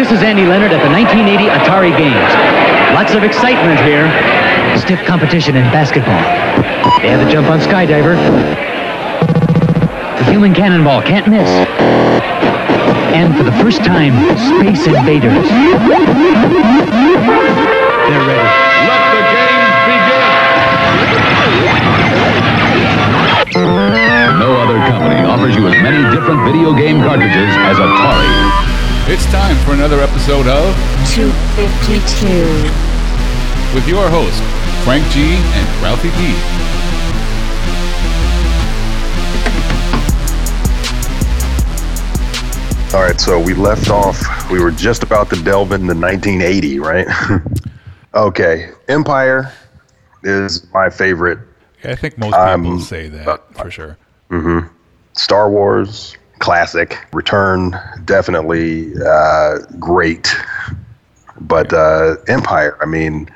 This is Andy Leonard at the 1980 Atari Games. Lots of excitement here. Stiff competition in basketball. They had the jump on Skydiver. The human cannonball can't miss. And for the first time, Space Invaders. They're ready. Let the games begin! No other company offers you as many different video game cartridges as Atari. It's time for another episode of 252 with your hosts, Frank G. and Ralphie D. All right, so we left off. We were just about to delve into 1980, right? Okay, Empire is my favorite. Yeah, I think most people say that for sure. Mm-hmm. Star Wars. Classic. Return, definitely great. But Empire, I mean,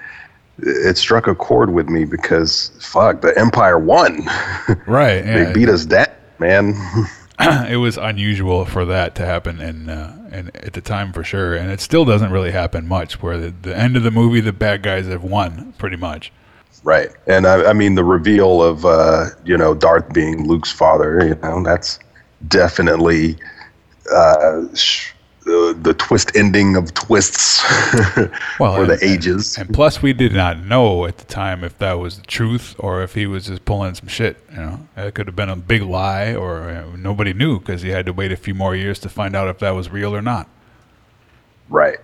it struck a chord with me because, fuck, the Empire won. Right. Yeah. They beat us that, man. It was unusual for that to happen and at the time for sure. And it still doesn't really happen much where the end of the movie, the bad guys have won pretty much. Right. And I mean, the reveal of, Darth being Luke's father, that's... definitely the twist ending of twists ages. And plus, we did not know at the time if that was the truth or if he was just pulling some shit. It could have been a big lie, or nobody knew because he had to wait a few more years to find out if that was real or not. Right.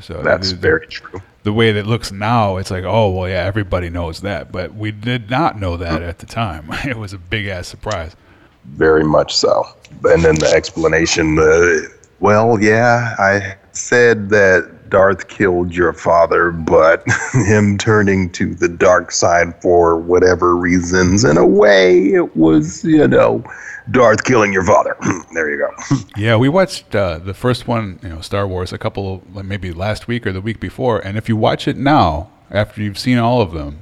So that's very true. The way that it looks now, it's like, oh, well, yeah, everybody knows that. But we did not know that at the time. It was a big-ass surprise. Very much so. And then the explanation, I said that Darth killed your father, but him turning to the dark side for whatever reasons, in a way, it was, Darth killing your father. There you go. Yeah, we watched the first one, Star Wars, a couple, maybe last week or the week before, and if you watch it now, after you've seen all of them,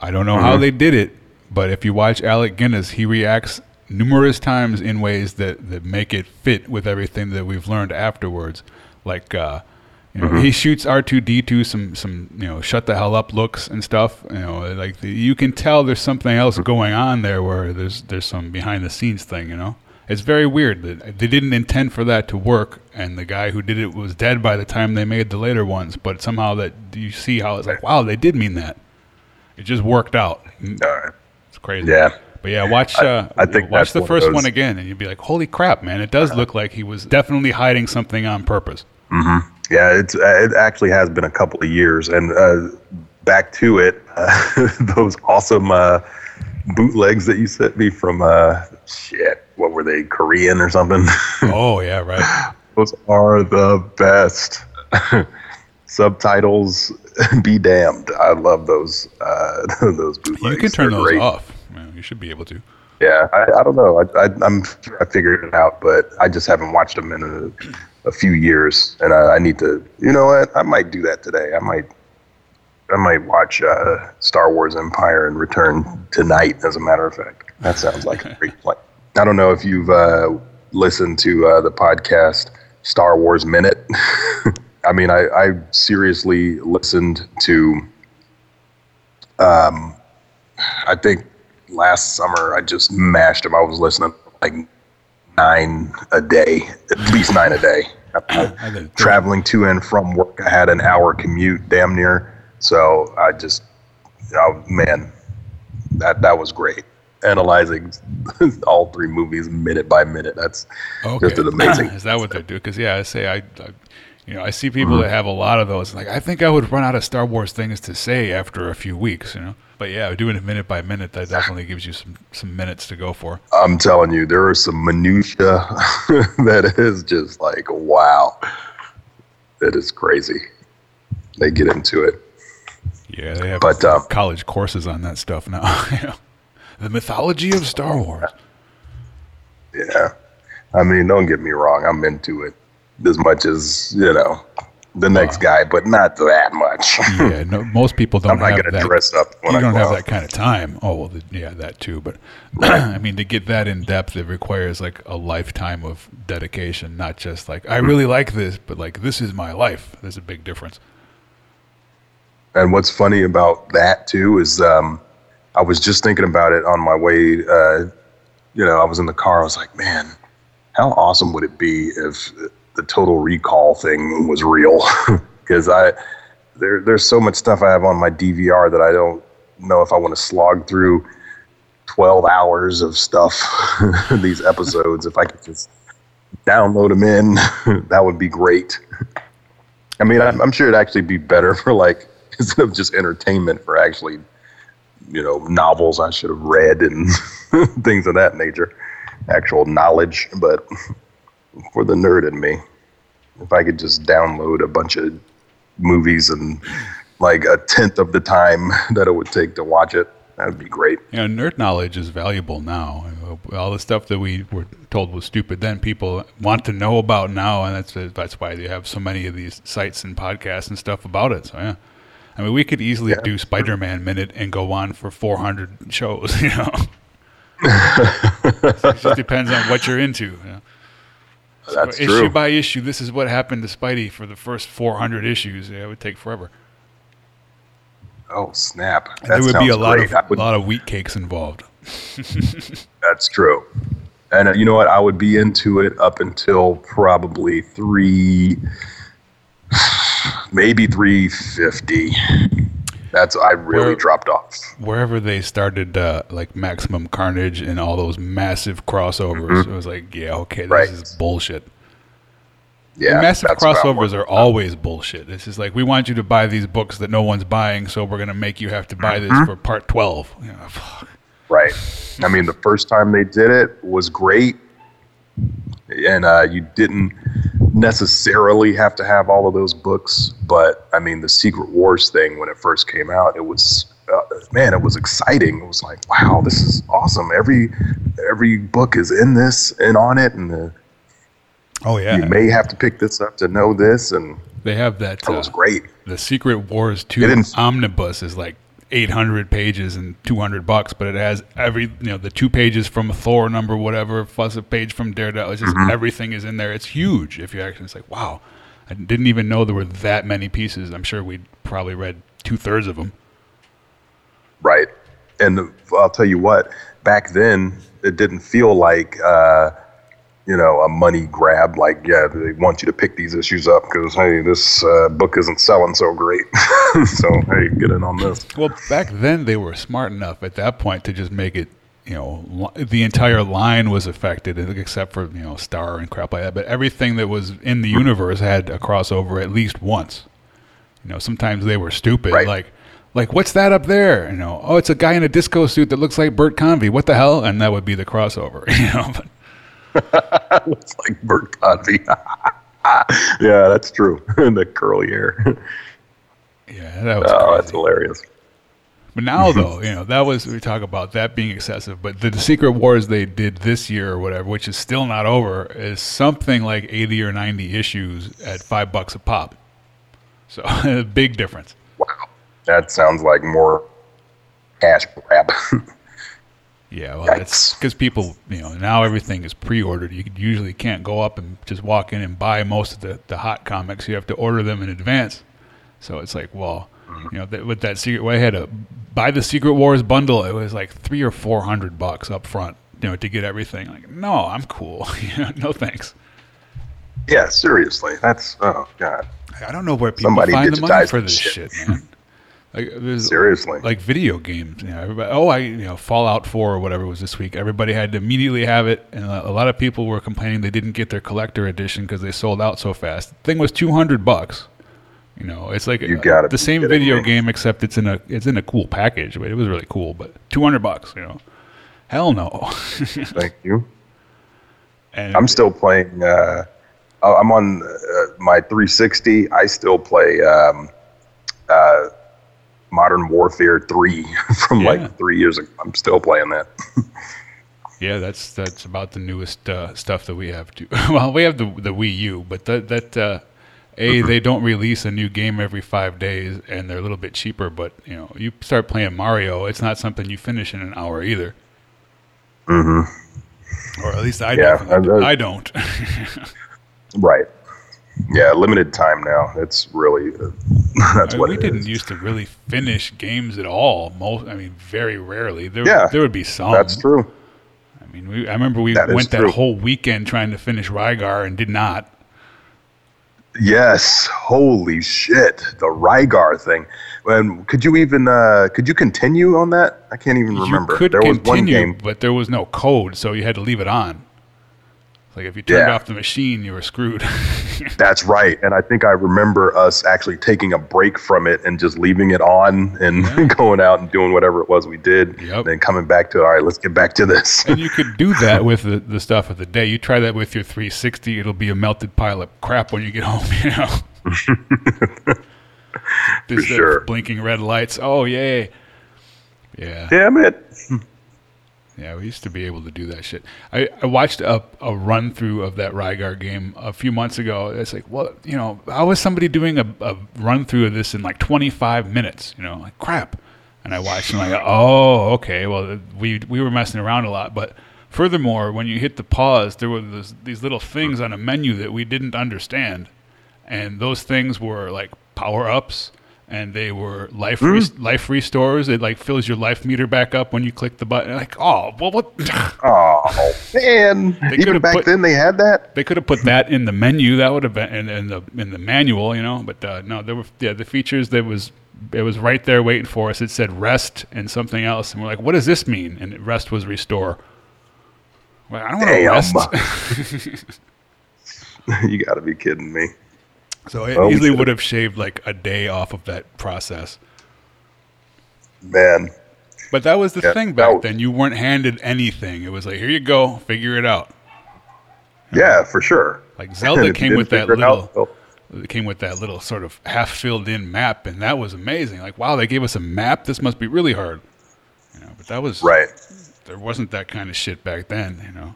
I don't know how they did it, but if you watch Alec Guinness, he reacts numerous times in ways that make it fit with everything that we've learned afterwards. Like, he shoots R2-D2 some shut the hell up looks and stuff. You can tell there's something else going on there where there's some behind the scenes thing, It's very weird that they didn't intend for that to work, and the guy who did it was dead by the time they made the later ones, but somehow that you see how it's like, wow, they did mean that. It just worked out. It's crazy. Yeah. But yeah, watch the first one again, and you'd be like, "Holy crap, man! It does look like he was definitely hiding something on purpose." Mm-hmm. Yeah, it actually has been a couple of years, and back to it, those awesome bootlegs that you sent me from what were they, Korean or something? Oh yeah, right. Those are the best. Subtitles, be damned! I love those bootlegs. You can turn those off. You should be able to. Yeah, I don't know. I figured it out, but I just haven't watched them in a few years, and I need to. You know what? I might do that today. I might watch Star Wars Empire and Return tonight. As a matter of fact, that sounds like a great plan. I don't know if you've listened to the podcast Star Wars Minute. I mean, I seriously listened to. I think. Last summer, I just mashed them. I was listening like 9 a day, at least 9 a day. Traveling to and from work, I had an hour commute, damn near. So I just, that was great. Analyzing all three movies minute by minute. That's just an amazing. Is that what they do? Because yeah, I see people that have a lot of those. Like, I think I would run out of Star Wars things to say after a few weeks, But yeah, doing it minute by minute, that definitely gives you some minutes to go for. I'm telling you, there are some minutia that is just like, wow. That is crazy. They get into it. Yeah, they have college courses on that stuff now. The mythology of Star Wars. Yeah. I mean, don't get me wrong. I'm into it as much as, the next guy, but not that much. Yeah, no, most people don't. I'm not going to dress up when I don't have that kind of time. Oh, well, yeah, that too. But I mean, to get that in depth, it requires like a lifetime of dedication, not just like I really like this, but like this is my life. There's a big difference. And what's funny about that too is I was just thinking about it on my way. You know, I was in the car. I was like, man, how awesome would it be if the Total Recall thing was real? Because there's so much stuff I have on my DVR that I don't know if I want to slog through 12 hours of stuff, these episodes. If I could just download them in, that would be great. I mean, I'm sure it'd actually be better for like, instead of just entertainment, for actually, you know, novels I should have read and things of that nature, actual knowledge. But for the nerd in me, if I could just download a bunch of movies and like a tenth of the time that it would take to watch it, that would be great. Yeah, nerd knowledge is valuable now. All the stuff that we were told was stupid then, people want to know about now, and that's why they have so many of these sites and podcasts and stuff about it. So yeah, I mean, we could easily do Spider-Man Minute and go on for 400 shows, you know. It just depends on what you're into. You know? So that's issue true. By issue, this is what happened to Spidey for the first 400 issues. Yeah, it would take forever. Oh, snap. There would be a lot of wheat cakes involved. That's true. And you know what? I would be into it up until probably 3... maybe 350. That's I really dropped off. Wherever they started like Maximum Carnage and all those massive crossovers, I was like, yeah, okay, this is bullshit. Yeah, and massive crossovers are always bullshit. This is like, we want you to buy these books that no one's buying, so we're going to make you have to buy this for part 12. You know, right. I mean, the first time they did it was great. And you didn't necessarily have to have all of those books, but I mean, the Secret Wars thing, when it first came out, it was man, it was exciting. It was like, wow, this is awesome. Every book is in this and on it, and you may have to pick this up to know this. And they have that. It was great. The Secret Wars 2 omnibus is like 800 pages and $200, but it has every, you know, the 2 pages from Thor number whatever, plus a page from Daredevil. It's just everything is in there. It's huge. If you actually, it's like, wow, I didn't even know there were that many pieces. I'm sure we probably read 2/3 of them. Right. And I'll tell you what, back then it didn't feel like, you know, a money grab, like, yeah, they want you to pick these issues up because, hey, this book isn't selling so great. So, hey, get in on this. Well, back then they were smart enough at that point to just make it, you know, the entire line was affected, except for, you know, Star and crap like that. But everything that was in the universe had a crossover at least once. You know, sometimes they were stupid, like, what's that up there? You know, oh, it's a guy in a disco suit that looks like Bert Convy. What the hell? And that would be the crossover, you know, but looks like Bert Convy. Yeah, that's true. The curly hair. Yeah, that was crazy. That's hilarious. But now, though, you know, that was, we talk about that being excessive, but the Secret Wars they did this year or whatever, which is still not over, is something like 80 or 90 issues at $5 a pop. So, a big difference. Wow. That sounds like more cash grab. Yeah, well, that's because people, you know, now everything is pre-ordered. You usually can't go up and just walk in and buy most of the hot comics. You have to order them in advance. So it's like, well, you know, with that Secret, well, I had to buy the Secret Wars bundle. It was like $300 or $400 up front, you know, to get everything. Like, no, I'm cool. No thanks. Yeah, seriously, that's God. I don't know where people find the money for this shit, man. Like, seriously, like video games. You know, everybody, Fallout 4 or whatever was this week. Everybody had to immediately have it, and a lot of people were complaining they didn't get their collector edition because they sold out so fast. The thing was $200. You know, it's like the same video game, except it's in a cool package. It was really cool, but $200. You know, hell no. Thank you. And I'm still playing. I'm on my 360. I still play. Modern Warfare 3 from like 3 years ago. I'm still playing that. Yeah, that's about the newest stuff that we have too. Well, we have the Wii U, but that A, they don't release a new game every 5 days, and they're a little bit cheaper, but, you know, you start playing Mario, it's not something you finish in an hour either. Mm-hmm. Or at least I don't. Right. Yeah, limited time now. It's really, that's what it is. We didn't used to really finish games at all. Very rarely. There would be some. That's true. I remember we went that whole weekend trying to finish Rygar and did not. Yes, holy shit, the Rygar thing. And could you continue on that? I can't even remember. You could continue, one game, but there was no code, so you had to leave it on. Like if you turned off the machine, you were screwed. That's right, and I think I remember us actually taking a break from it and just leaving it on and going out and doing whatever it was we did, and then coming back to it. All right, let's get back to this. And you could do that with the stuff of the day. You try that with your 360, it'll be a melted pile of crap when you get home. You know, for sure. Blinking red lights. Oh yay! Yeah. Damn it. Yeah, we used to be able to do that shit. I watched a run-through of that Rygar game a few months ago. It's like, well, you know, how is somebody doing a run-through of this in like 25 minutes? You know, like, crap. And I watched and I'm like, oh, okay, well, we were messing around a lot. But furthermore, when you hit the pause, there were these little things on a menu that we didn't understand. And those things were like power-ups. And they were life restores. It like fills your life meter back up when you click the button. Like, oh, well, what? Oh man! Even back then, they had that. They could have put that in the menu. That would have been in the manual, you know. But no, there were the features that was right there waiting for us. It said rest and something else, and we're like, what does this mean? And rest was restore. Well, I don't want to rest. You got to be kidding me. So it easily would have shaved like a day off of that process. Man. But that was the thing back then. You weren't handed anything. It was like, here you go. Figure it out. Yeah, for sure. Like Zelda came with that little sort of half filled in map. And that was amazing. Like, wow, they gave us a map. This must be really hard. You know, but that was right. There wasn't that kind of shit back then, you know.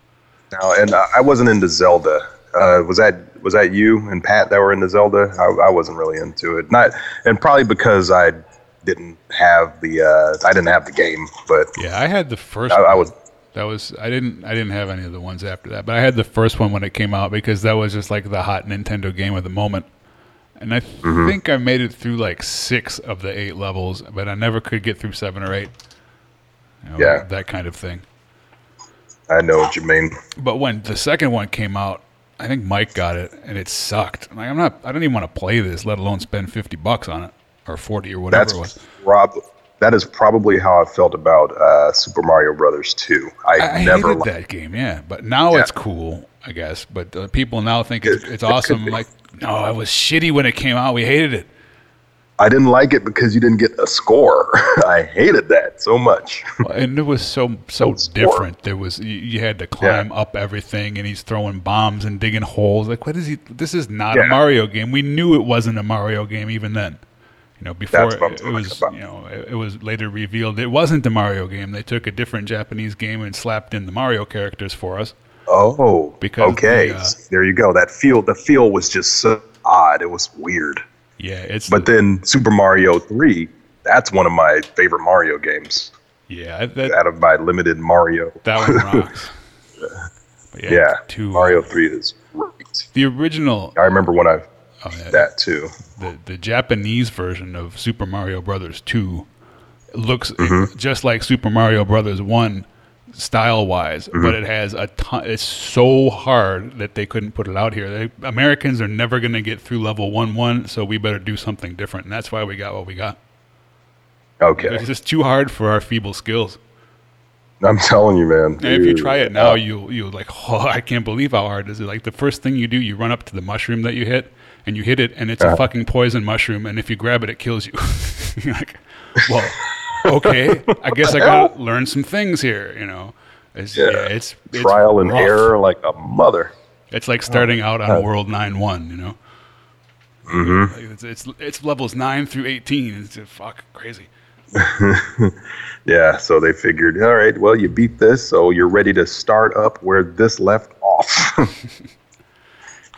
No, and I wasn't into Zelda. Was that you and Pat that were into Zelda? I wasn't really into it, and probably because I didn't have the game. But yeah, I had the first. I didn't have any of the ones after that. But I had the first one when it came out because that was just like the hot Nintendo game of the moment. And I think I made it through like 6 of the 8 levels, but I never could get through 7 or 8. You know, that kind of thing. I know what you mean. But when the second one came out, I think Mike got it, and it sucked. Like, I don't even want to play this, let alone spend $50 on it, or 40 or whatever it was. That is probably how I felt about Super Mario Brothers 2. I never hated that game, yeah. But now it's cool, I guess. But people now think it's awesome. Like, no, it was shitty when it came out. We hated it. I didn't like it because you didn't get a score. I hated that so much. And it was so different. There was you had to climb up everything, and he's throwing bombs and digging holes. Like, what is he? This is not a Mario game. We knew it wasn't a Mario game even then. You know, before it was, about. You know, it was later revealed it wasn't a Mario game. They took a different Japanese game and slapped in the Mario characters for us. Oh, because there you go. That the feel was just so odd. It was weird. Yeah, then Super Mario 3, that's one of my favorite Mario games. Yeah, out of my limited Mario. That one rocks. Mario 3 is great. The original. I remember when I that too. The Japanese version of Super Mario Brothers 2 looks just like Super Mario Brothers 1 style-wise, but it has a ton. It's so hard that they couldn't put it out here. Americans are never going to get through level 1-1, so we better do something different. And that's why we got what we got. Okay. It's just too hard for our feeble skills. I'm telling you, man. And if you try it now, you'll like, oh, I can't believe how hard is it. Like the first thing you do, you run up to the mushroom that you hit, and you hit it, and it's a fucking poison mushroom, and if you grab it, it kills you. You're like, well... Okay, I guess I gotta learn some things here. You know, it's trial and error like a mother. It's like starting out on World 9-1. You know, like it's levels 9 through 18. It's just, fuck crazy. Yeah, so they figured, all right, well, you beat this, so you're ready to start up where this left off.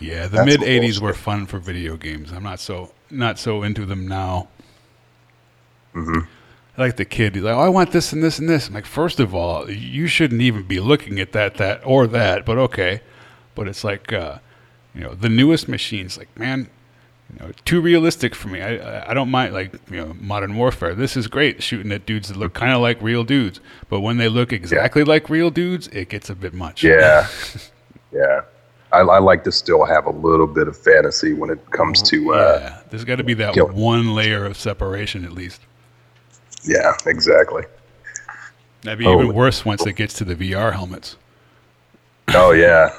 Yeah, the mid '80s were fun for video games. I'm not so into them now. Mm-hmm. Like the kid, he's like, oh, I want this and this and this. I'm like, first of all, you shouldn't even be looking at that, or that, but okay. But it's like, the newest machines, like, man, too realistic for me. I don't mind, like, Modern Warfare. This is great, shooting at dudes that look kind of like real dudes. But when they look exactly like real dudes, it gets a bit much. Yeah. Yeah. I like to still have a little bit of fantasy when it comes to... There's got to be that one layer of separation at least. Yeah, exactly. That'd be even worse once it gets to the VR helmets. Oh, yeah.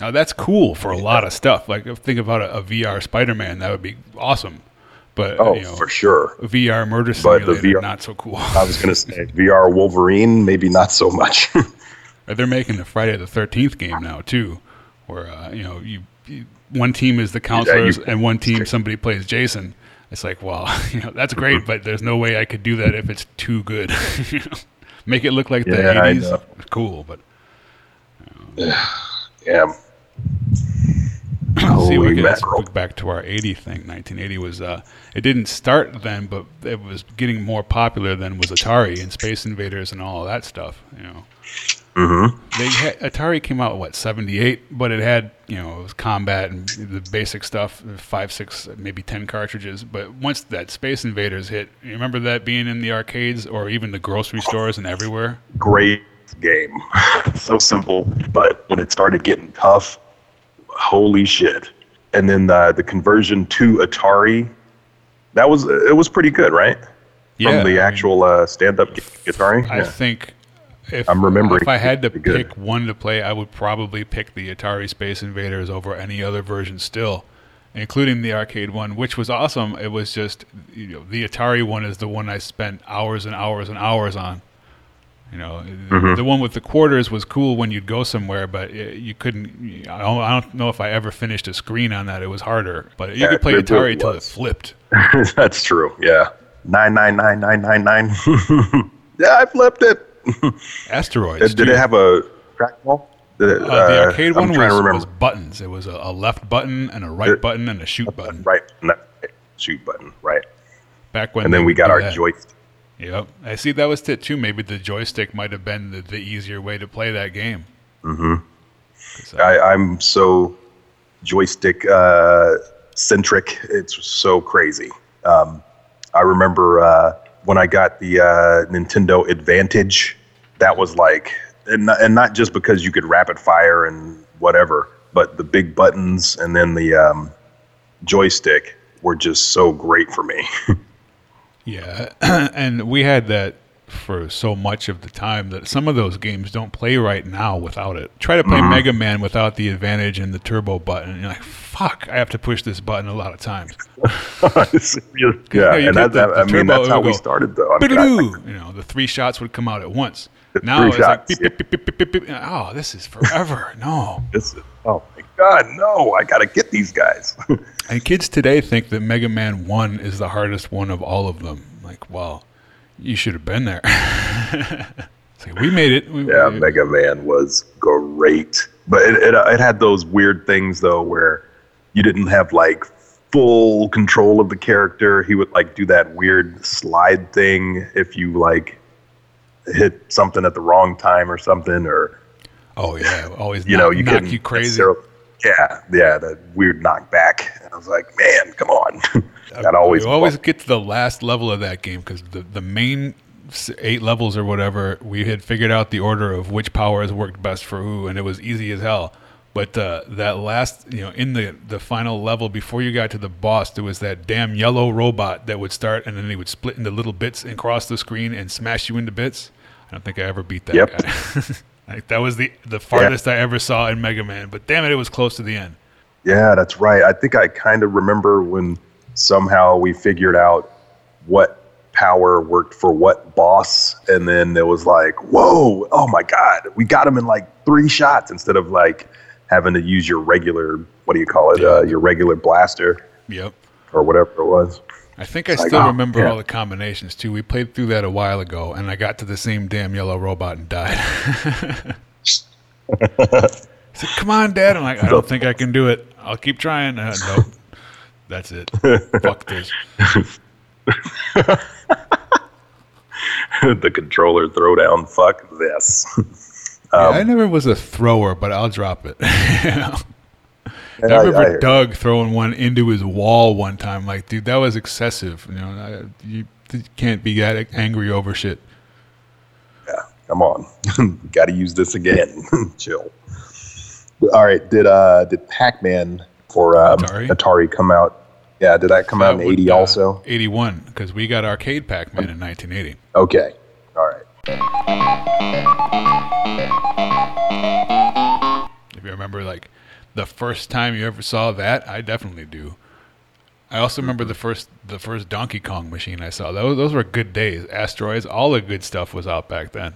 Now, that's cool for a lot of stuff. Like, think about a VR Spider-Man. That would be awesome. But, for sure. VR murder simulator, but not so cool. I was going to say, VR Wolverine, maybe not so much. They're making the Friday the 13th game now, too, where, one team is the counselors and one team somebody plays Jason. It's like, well, that's great, but there's no way I could do that if it's too good. Make it look like the 80s. Cool, but... Yeah. See, we can look back to our 80 thing. 1980 was... it didn't start then, but it was getting more popular than was Atari and Space Invaders and all that stuff, Mm-hmm. Atari came out, 78? But it had, it was combat and the basic stuff, 5, 6, maybe 10 cartridges. But once that Space Invaders hit, you remember that being in the arcades or even the grocery stores and everywhere? Great game. So simple. But when it started getting tough, holy shit. And then the conversion to Atari, it was pretty good, right? Yeah. From the actual stand-up Atari? I think... If I had to pick one to play, I would probably pick the Atari Space Invaders over any other version still, including the arcade one, which was awesome. It was just, the Atari one is the one I spent hours and hours and hours on. Mm-hmm. The one with the quarters was cool when you'd go somewhere, but you couldn't. I don't know if I ever finished a screen on that. It was harder, but you could play Atari till it flipped. That's true. Yeah, 99999. Yeah, I flipped it. Asteroids. Did it have a trackball? The arcade one was buttons. It was a left button and a right button and a shoot button. Right, shoot button. Right. Back when, and then we got our joystick. Yep, I see. That was it too. Maybe the joystick might have been the easier way to play that game. Mm-hmm. I'm so joystick centric. It's so crazy. I remember. When I got the Nintendo Advantage, that was like, and not just because you could rapid fire and whatever, but the big buttons and then the joystick were just so great for me. Yeah, and we had that for so much of the time that some of those games don't play right now without it. Try to play Mega Man without the Advantage and the turbo button, and you're like, fuck, I have to push this button a lot of times. And that's how we started, though. The three shots would come out at once. Now it's shots, like, beep, beep, beep, beep, beep, beep. Oh, this is forever. No. Oh, my God, no. I got to get these guys. And kids today think that Mega Man 1 is the hardest one of all of them. Like, well, you should have been there. Like, we made it. Mega Man was great. But it had those weird things, though, where you didn't have, full control of the character. He would, do that weird slide thing if you, hit something at the wrong time or something. Or, oh, yeah. Always you knock you crazy. Yeah, that weird knockback. And I was like, man, come on. That always. You always get to the last level of that game because the main 8 levels or whatever, we had figured out the order of which powers worked best for who, and it was easy as hell. But that last, in the final level, before you got to the boss, there was that damn yellow robot that would start, and then he would split into little bits and cross the screen and smash you into bits. I don't think I ever beat that guy. That was the farthest I ever saw in Mega Man, but damn it was close to the end. Yeah, that's right. I think I kind of remember when somehow we figured out what power worked for what boss, and then it was like, whoa, oh my God, we got him in 3 shots instead of having to use your regular, your regular blaster. Yep. Or whatever it was. I think I still remember all the combinations too. We played through that a while ago, and I got to the same damn yellow robot and died. He's like, come on, Dad. I'm like, I don't think I can do it. I'll keep trying. Nope. That's it. Fuck this. The controller throwdown. Fuck this. Yeah, I never was a thrower, but I'll drop it. I remember Doug throwing one into his wall one time. Like, dude, that was excessive. You know, you can't be that angry over shit. Yeah, come on. Got to use this again. Chill. All right, did Pac-Man for Atari come out? Yeah, did that come out in 80 also? 81, because we got arcade Pac-Man in 1980. Okay, all right. If you remember, like, the first time you ever saw that, I definitely do. I also remember the first Donkey Kong machine I saw. Those were good days. Asteroids, all the good stuff was out back then.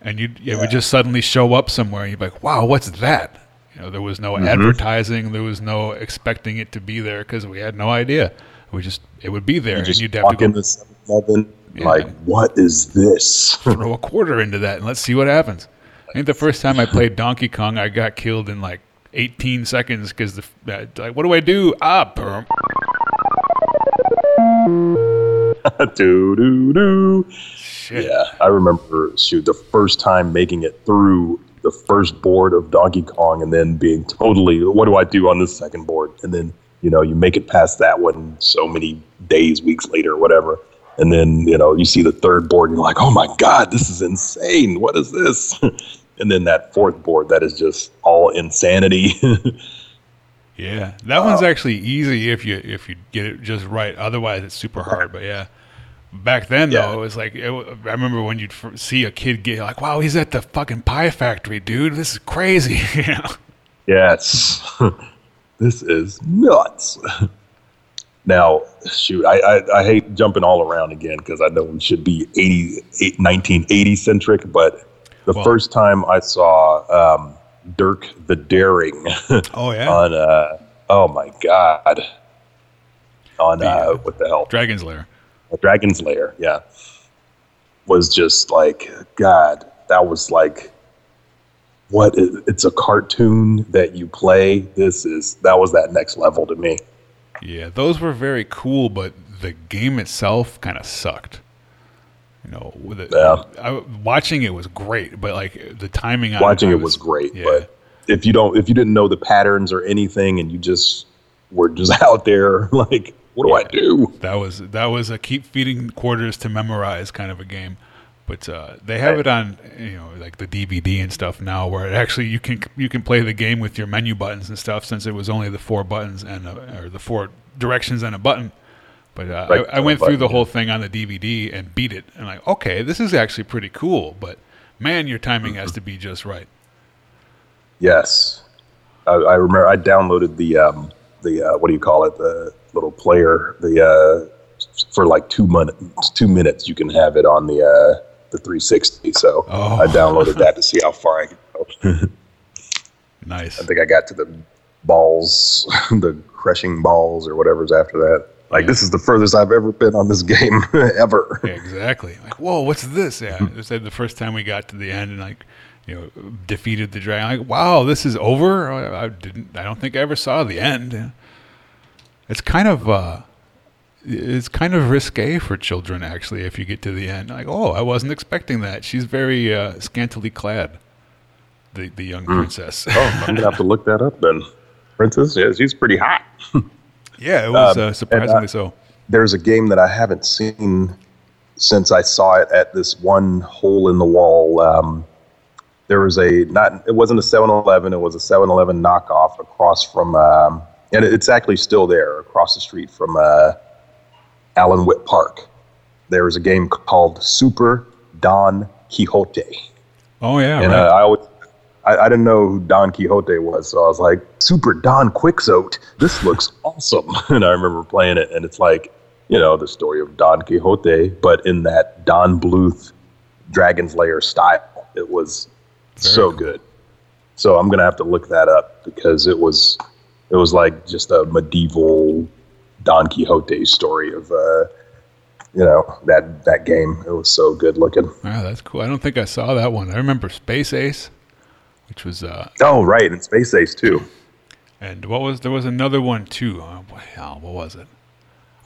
And it would just suddenly show up somewhere, and you'd be like, wow, what's that? You know, there was no advertising. There was no expecting it to be there because we had no idea. It would be there. And you'd have to go into 7-Eleven, like, what is this? Throw a quarter into that, and let's see what happens. I think the first time I played Donkey Kong, I got killed in, like, 18 seconds because like, what do I do? Shit. Yeah, I remember the first time making it through the first board of Donkey Kong and then being totally, what do I do on this second board? And then, you know, you make it past that one so many days, weeks later, or whatever. And then, you know, you see the third board and you're like, oh my God, this is insane. What is this? And then that fourth board, that is just all insanity. Yeah, that one's actually easy if you get it just right. Otherwise, it's super hard. But yeah, back then though, it was like I remember when you'd see a kid get like, "Wow, he's at the fucking pie factory, dude! This is crazy!" You know? Yes, this is nuts. Now, shoot, I hate jumping all around again because I know we should be 1980 centric, but. The first time I saw Dirk the Daring on, oh my God, on what the hell? Dragon's Lair. Dragon's Lair, yeah. Was just like, God, that was like, what? It's a cartoon that you play. That was that next level to me. Yeah, those were very cool, but the game itself kind of sucked. You know, watching it was great, but like the timing. Watching it was great, yeah. But if you didn't know the patterns or anything, and you just were just out there, like, what do I do? That was a keep feeding quarters to memorize kind of a game, but they have it on, you know, like the DVD and stuff now, where it actually you can play the game with your menu buttons and stuff, since it was only the four buttons or the four directions and a button. But I went through the whole thing on the DVD and beat it. And like, okay, this is actually pretty cool. But, man, your timing has to be just right. Yes. I remember I downloaded the what do you call it? The little player. For like 2 minutes, you can have it on the 360. So I downloaded that to see how far I could go. Nice. I think I got to the balls, the crushing balls or whatever's after that. Like, This is the furthest I've ever been on this game, ever. Yeah, exactly. Like, whoa, what's this? Yeah, I said the first time we got to the end and, like, you know, defeated the dragon. Like, wow, this is over? I don't think I ever saw the end. It's kind of risque for children, actually, if you get to the end. Like, oh, I wasn't expecting that. She's very scantily clad, the young princess. Oh, I'm going to have to look that up then. Princess? Yeah, she's pretty hot. Yeah, it was surprisingly so. There's a game that I haven't seen since I saw it at this one hole in the wall. It wasn't a 7-Eleven. It was a 7-Eleven knockoff across from, and it's actually still there across the street from Allen Witt Park. There was a game called Super Don Quixote. Oh yeah, and right. I didn't know who Don Quixote was, so I was like, Super Don Quixote, this looks awesome. And I remember playing it, and it's like, you know, the story of Don Quixote, but in that Don Bluth Dragon's Lair style. It was very good. So I'm going to have to look that up because it was like just a medieval Don Quixote story of, you know, that game. It was so good looking. Wow, that's cool. I don't think I saw that one. I remember Space Ace. which was oh right, and Space Ace too. And there was another one too. What was it?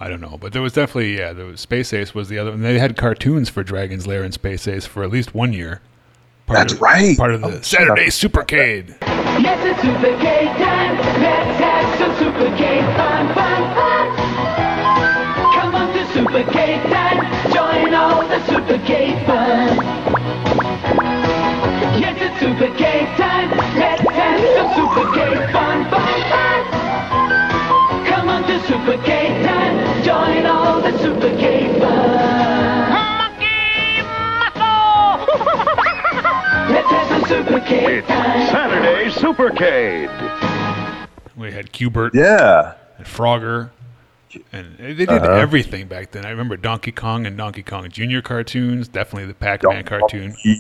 I don't know, but there was definitely there was Space Ace was the other, and they had cartoons for Dragon's Lair and Space Ace for at least 1 year. Part of the Saturday Supercade. Yes, it's Supercade time. Let's have some Supercade fun. Come on to Supercade time. Join all the Supercade fun. Yes, it's Supercade time. Let's have some Supercade fun. Come on to Supercade time. Join all the Supercade fun. It's Saturday Supercade. We had Qbert, and Frogger, and they did everything back then. I remember Donkey Kong and Donkey Kong Jr. cartoons, definitely the Pac-Man cartoon. I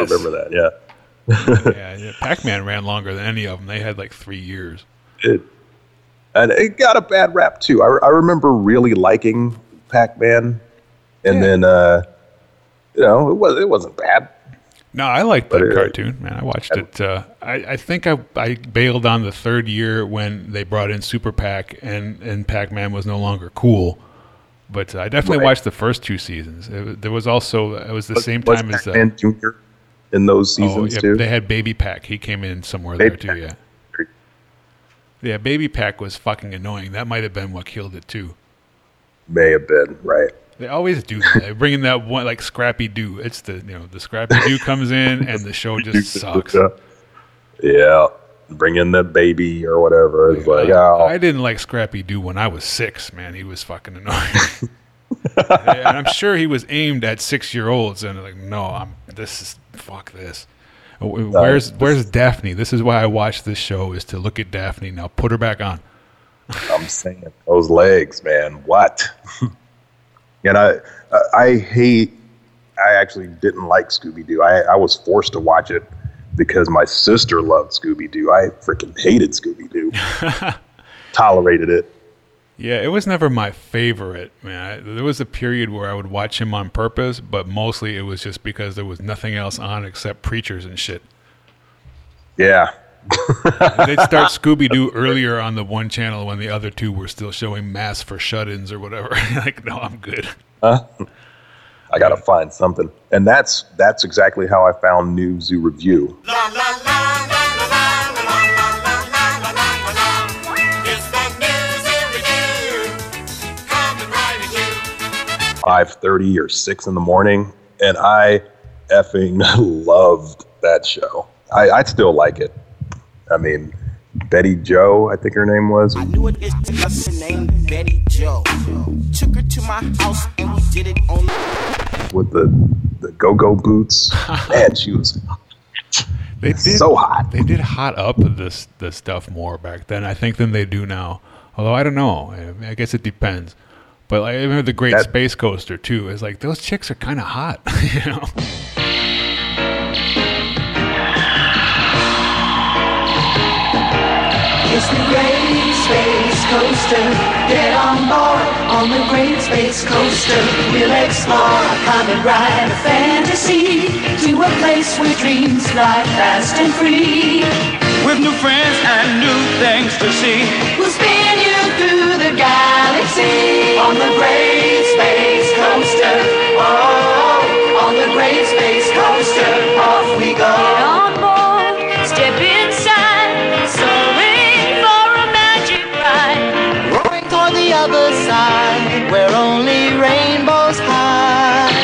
remember that, Pac-Man ran longer than any of them. They had like 3 years. And it got a bad rap, too. I remember really liking Pac-Man, and then, it wasn't bad. No, I liked that cartoon, man. I watched it. I think I bailed on the third year when they brought in Super Pac and Pac-Man was no longer cool. But I definitely watched the first two seasons. It was the same time as Pac-Man Jr. in those seasons too. They had Baby Pac. He came in somewhere there too. Yeah, Baby Pac was fucking annoying. That might have been what killed it too. May have been right. They always do that. They bring in that one, like Scrappy-Doo. It's the Scrappy-Doo comes in and the show just sucks. Yeah. Bring in the baby or whatever. It's I didn't like Scrappy-Doo when I was 6, man. He was fucking annoying. And I'm sure he was aimed at 6-year-olds and like, no, fuck this. Where's Daphne? This is why I watch this show, is to look at Daphne. Now put her back on. I'm saying, those legs, man. What? And I actually didn't like Scooby-Doo. I was forced to watch it because my sister loved Scooby-Doo. I freaking hated Scooby-Doo. Tolerated it. Yeah, it was never my favorite, man. There was a period where I would watch him on purpose, but mostly it was just because there was nothing else on except preachers and shit. Yeah. They'd start Scooby-Doo earlier on the one channel when the other two were still showing Mass for Shut-Ins or whatever. Like, no, I'm good. I gotta find something. And that's exactly how I found New Zoo Review. La, la, la, la, la, la, la, la, la, la. It's the New Zoo Review. Coming right at you. 5:30 or 6 in the morning, and I effing loved that show. I still like it. I mean, Betty Joe, I think her name was. I knew it is just named Betty Joe. Took her to my house and we did it on with the go-go boots. Man, she was so hot. They did hot up the stuff more back then, I think, than they do now. Although I don't know. I guess it depends. But I remember the Great Space Coaster too. It's like those chicks are kind of hot, you know. It's the Great Space Coaster. Get on board on the Great Space Coaster. We'll explore a common ride of fantasy to a place where dreams fly fast and free. With new friends and new things to see, we'll spin you through the galaxy on the Great Space Coaster. Oh, on the Great Space Coaster, off we go. Get on board, step inside, other side, where only rainbows hide.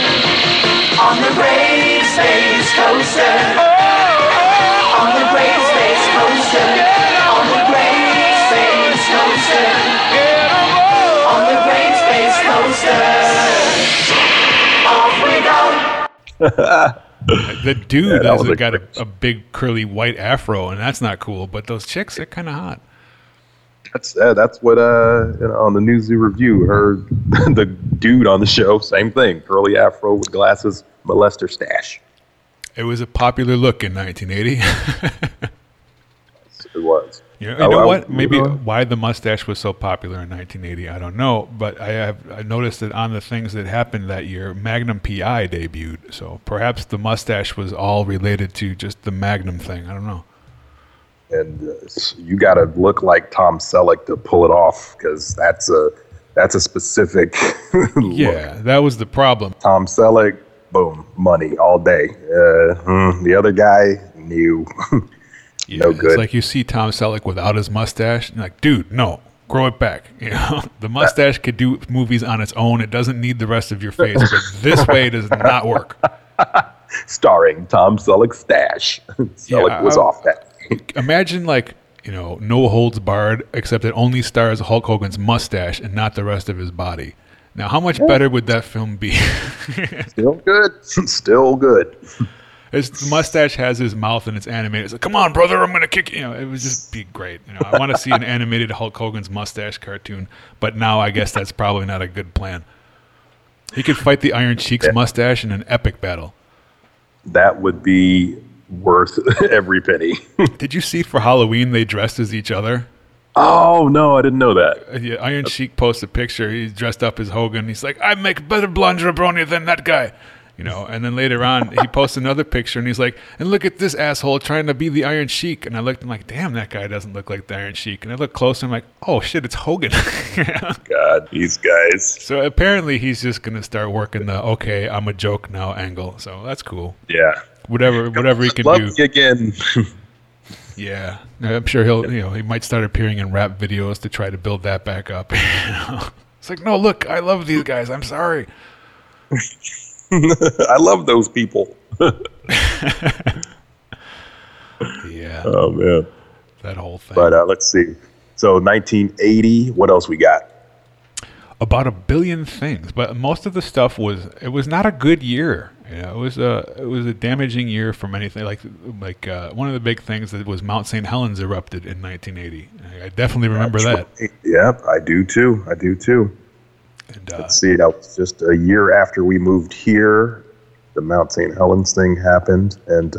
On the Great Space Coaster. On the Great Space Coaster. On the Great Space Coaster. On the Great Space Coaster. Off we go. The dude has got a big curly white afro, and that's not cool. But those chicks are kind of hot. That's what on the New Zoo Review, the dude on the show, same thing, curly afro with glasses, molester stash. It was a popular look in 1980. Yes, it was. Yeah, you know what? Maybe why the mustache was so popular in 1980, I don't know. But I noticed that on the things that happened that year, Magnum PI debuted. So perhaps the mustache was all related to just the Magnum thing. I don't know. And you got to look like Tom Selleck to pull it off, because that's a specific look. Yeah, that was the problem. Tom Selleck, boom, money all day. The other guy, new. Yeah, no good. It's like you see Tom Selleck without his mustache, and you're like, dude, no, grow it back. You know, the mustache could do movies on its own. It doesn't need the rest of your face, but this way does not work. Starring Tom Selleck's stash. Selleck was off that. Imagine, like, you know, No Holds Barred, except it only stars Hulk Hogan's mustache and not the rest of his body. Now, how much better would that film be? Still good. Still good. His mustache has his mouth and it's animated. It's like, come on, brother, I'm going to kick you. You know, it would just be great. You know, I want to see an animated Hulk Hogan's mustache cartoon, but now I guess that's probably not a good plan. He could fight the Iron Cheeks mustache in an epic battle. That would be worth every penny. Did you see for Halloween they dressed as each other? Oh, no, I didn't know that. Yeah, Iron Sheik posts a picture. He's dressed up as Hogan. He's like, I make better blonde jabroni than that guy. You know, and then later on, he posts another picture, and he's like, and look at this asshole trying to be the Iron Sheik. And I looked, I'm like, damn, that guy doesn't look like the Iron Sheik. And I look closer, I'm like, oh, shit, it's Hogan. God, these guys. So apparently he's just going to start working the, okay, I'm a joke now angle. So that's cool. Yeah. Whatever he can do. Love you again. Yeah. I'm sure he might start appearing in rap videos to try to build that back up. It's like, no, look, I love these guys. I'm sorry. I love those people. Yeah. Oh, man. That whole thing. But let's see. So 1980, what else we got? About a billion things. But most of the stuff was not a good year. You know, it was a damaging year for many things. Like one of the big things that was Mount St. Helens erupted in 1980. I definitely remember that. Yep, I do too. And, let's see, that was just a year after we moved here. The Mount St. Helens thing happened. And,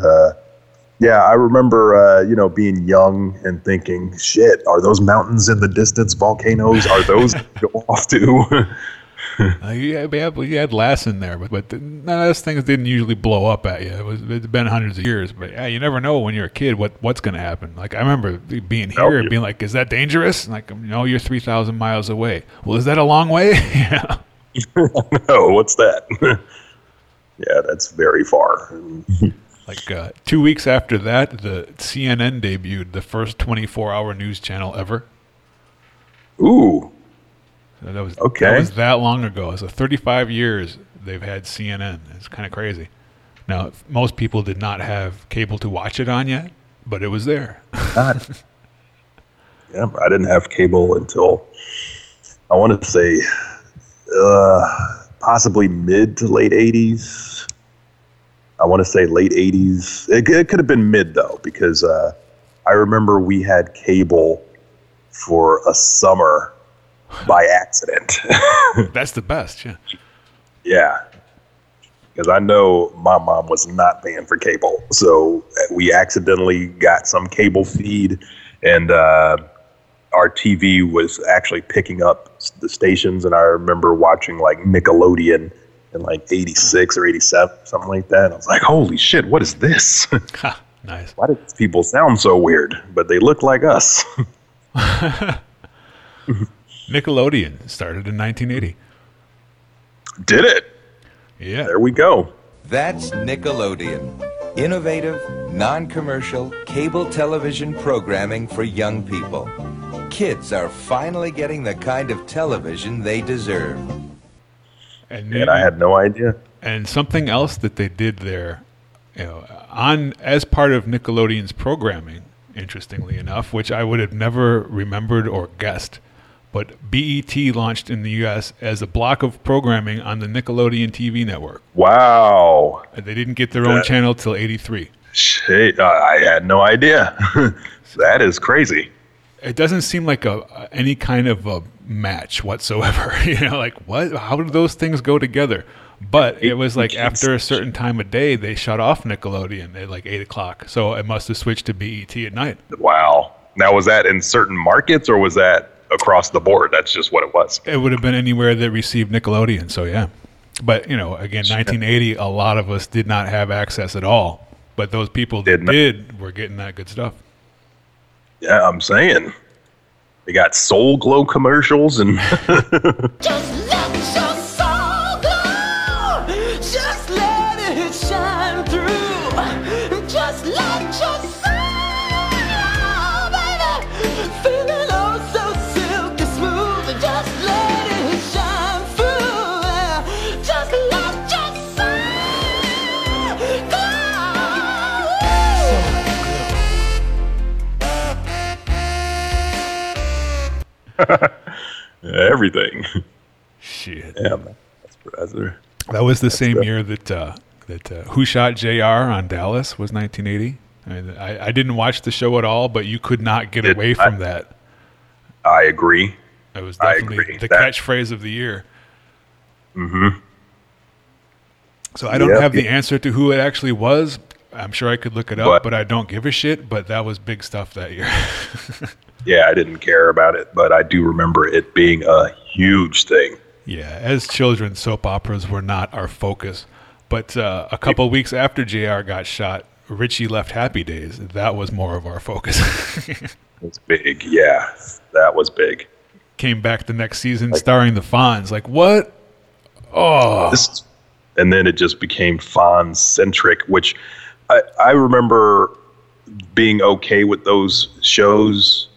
I remember, being young and thinking, shit, are those mountains in the distance, volcanoes? Are those go off too? You had Lass in there, but those things didn't usually blow up at you. It's been hundreds of years, but you never know when you're a kid what's going to happen. Like, I remember being here and being like, is that dangerous? And like, no, you're 3,000 miles away. Well, is that a long way? Yeah. No, what's that? Yeah, that's very far. Like 2 weeks after that, the CNN debuted, the first 24-hour news channel ever. Ooh. That was that long ago. So 35 years they've had CNN. It's kind of crazy. Now, most people did not have cable to watch it on yet, but it was there. Yeah, I didn't have cable until, I want to say, possibly mid to late 80s. I want to say late 80s. It could have been mid, though, because I remember we had cable for a summer by accident. That's the best, yeah. Yeah. Because I know my mom was not paying for cable. So we accidentally got some cable feed, and our TV was actually picking up the stations. And I remember watching like Nickelodeon in like 86 or 87, something like that. And I was like, holy shit, what is this? Nice. Why do these people sound so weird? But they look like us. Nickelodeon started in 1980. Did it? Yeah. There we go. That's Nickelodeon. Innovative, non-commercial cable television programming for young people. Kids are finally getting the kind of television they deserve. And I had no idea. And something else that they did there, you know, on as part of Nickelodeon's programming, interestingly enough, which I would have never remembered or guessed, but BET launched in the U.S. as a block of programming on the Nickelodeon TV network. Wow. And they didn't get their own channel till 83. Shit, I had no idea. That is crazy. It doesn't seem like any kind of a match whatsoever. You know, like, what? How do those things go together? But it was like after a certain time of day, they shut off Nickelodeon at like 8 o'clock. So it must have switched to BET at night. Wow. Now, was that in certain markets or was that across the board? That's just what it was. It would have been anywhere that received Nickelodeon. So, yeah. But, you know, again, 1980, a lot of us did not have access at all. But those people that did were getting that good stuff. Yeah, I'm saying. They got Soul Glow commercials and... Just let your soul glow! Just let it shine through! Just let your soul, baby! Feeling oh so silky smooth! Just let it shine through! Just let your soul glow! Everything. Shit. Yeah, that's that was the that's same year that Who Shot JR on Dallas was 1980. I mean, I didn't watch the show at all, but you could not get away from that. I agree. It was definitely the catchphrase of the year. Mm-hmm. So I don't have the answer to who it actually was. I'm sure I could look it up, but I don't give a shit. But that was big stuff that year. Yeah, I didn't care about it, but I do remember it being a huge thing. Yeah, as children, soap operas were not our focus. But a couple of weeks after JR got shot, Richie left Happy Days. That was more of our focus. It's big, yeah. That was big. Came back the next season starring the Fonz. Like, what? Oh. And then it just became Fonz-centric, which I remember being okay with those shows,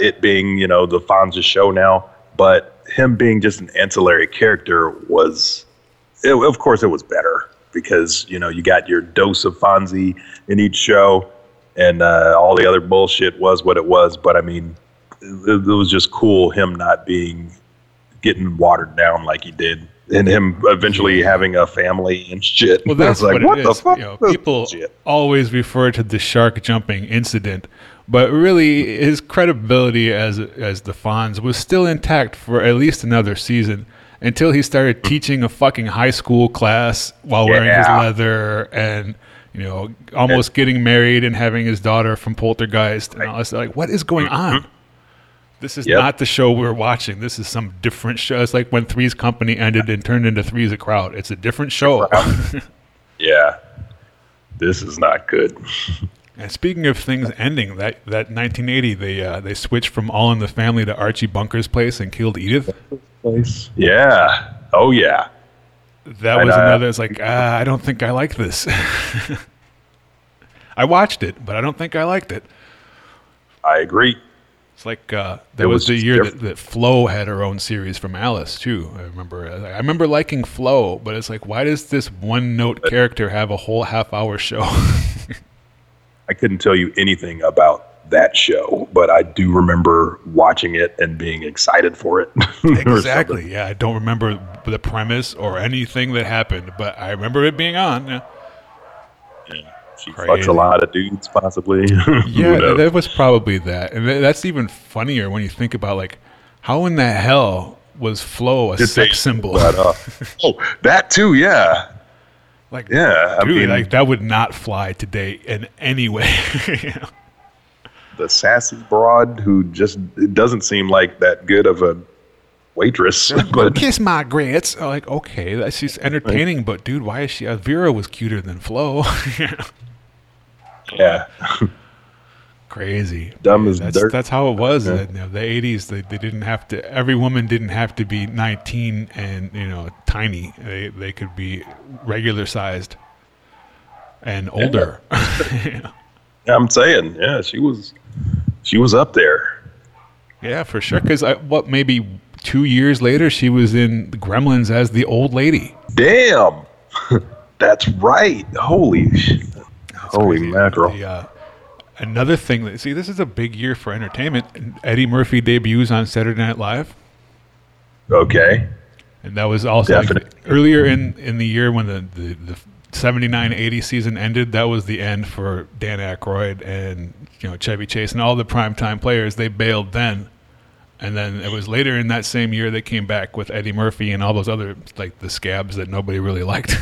it being, you know, the Fonz's show now, but him being just an ancillary character was, of course, it was better because, you know, you got your dose of Fonzie in each show and all the other bullshit was what it was. But I mean, it was just cool him not getting watered down like he did. And him eventually having a family and shit. Well, that's like, what the fuck? You know, people always refer to the shark jumping incident, but really his credibility as the Fonz was still intact for at least another season until he started teaching a fucking high school class while wearing his leather and, you know, almost getting married and having his daughter from Poltergeist and all this. Like, what is going on? This is not the show we're watching. This is some different show. It's like when Three's Company ended and turned into Three's a Crowd. It's a different show. Yeah. This is not good. And speaking of things ending, that 1980, they switched from All in the Family to Archie Bunker's Place and killed Edith. Yeah. Oh, yeah. That was another. It's like, I don't think I like this. I watched it, but I don't think I liked it. I agree. It's like that was the year that Flo had her own series from Alice too. I remember liking Flo, but it's like, why does this one-note character have a whole half-hour show? I couldn't tell you anything about that show, but I do remember watching it and being excited for it. Exactly. Yeah, I don't remember the premise or anything that happened, but I remember it being on. Yeah. She fucks a lot of dudes, possibly. Yeah, that was probably that. And that's even funnier when you think about, like, how in the hell was Flo a sex symbol? That too, yeah. Like, yeah, dude, I mean, like, that would not fly today in any way. You know? The sassy broad who just doesn't seem like that good of a waitress. But kiss my grits. I'm like, okay, she's entertaining, but dude, why is she? Vera was cuter than Flo. You know? Yeah. Crazy. Dumb as dirt. That's how it was in the 80s. They didn't have to, every woman didn't have to be 19 and, you know, tiny. They could be regular sized and older. Yeah. I'm saying, yeah, she was up there. Yeah, for sure. Because maybe 2 years later, she was in Gremlins as the old lady. Damn. That's right. Holy shit. Holy mackerel. Another thing that, see, this is a big year for entertainment. Eddie Murphy debuts on Saturday Night Live. Okay. And that was also earlier in the year when the 79-80 season ended. That was the end for Dan Aykroyd and, you know, Chevy Chase and all the primetime players. They bailed then. And then it was later in that same year they came back with Eddie Murphy and all those other, like, the scabs that nobody really liked.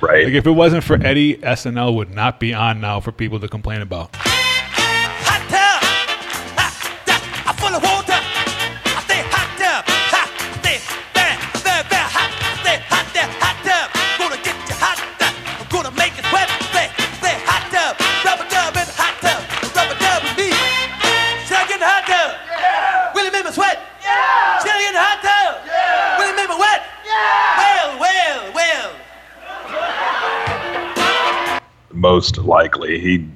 Right. Like, if it wasn't for Eddie, SNL would not be on now for people to complain about. I tell Most likely,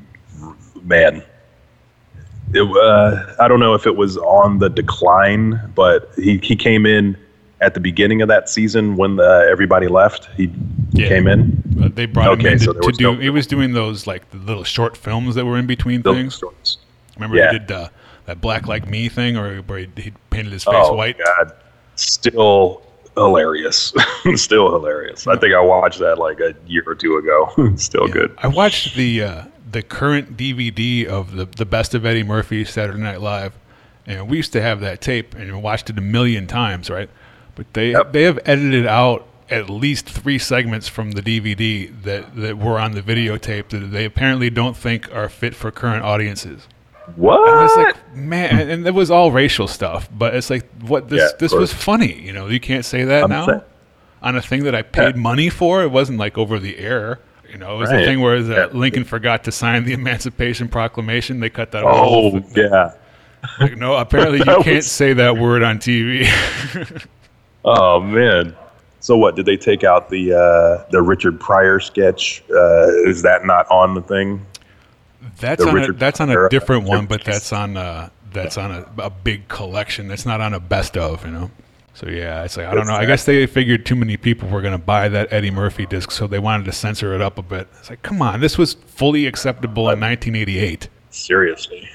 I don't know if it was on the decline, but he came in at the beginning of that season when everybody left. He came in. They brought him in he was doing those like the little short films that were in between things. Shorts. Remember he did that Black Like Me thing, or where he painted his face white. God, still. Hilarious. Still hilarious. I think I watched that like a year or two ago. Still good. I watched the current DVD of the Best of Eddie Murphy Saturday Night Live, and we used to have that tape and watched it a million times, right? But they have edited out at least 3 segments from the DVD that were on the videotape that they apparently don't think are fit for current audiences. What? And I was like, man, and it was all racial stuff, but it's like, what? This was funny, you know. You can't say that on a thing that I paid money for. It wasn't like over the air, you know. It was the thing where Lincoln forgot to sign the Emancipation Proclamation. They cut that off. Oh yeah. Like, no, apparently you can't say that word on TV. Oh man. So what? Did they take out the Richard Pryor sketch? Is that not on the thing? That's on a different one, but that's on a big collection. That's not on a best of, you know. So yeah, it's like I don't know. I guess they figured too many people were going to buy that Eddie Murphy disc, so they wanted to censor it up a bit. It's like, come on, this was fully acceptable in 1988. Seriously,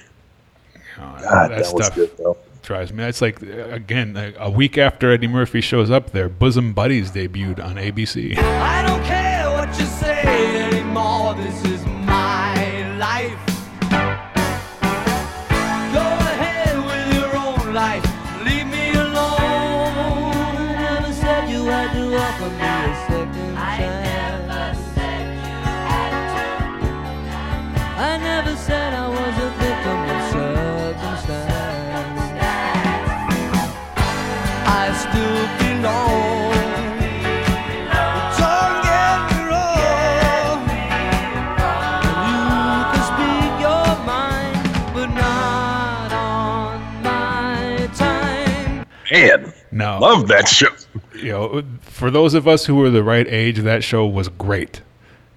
God, that stuff was good, though. Drives me. It's like again, like, a week after Eddie Murphy shows up, there, Bosom Buddies debuted on ABC. I don't care what you say anymore. This is my life. Go ahead with your own life. Leave me alone. I never said you had to offer me a second chance. I never said you had to. I never said I was a victim of circumstance. I still belong. Man, no. Love that show. You know, for those of us who were the right age, that show was great.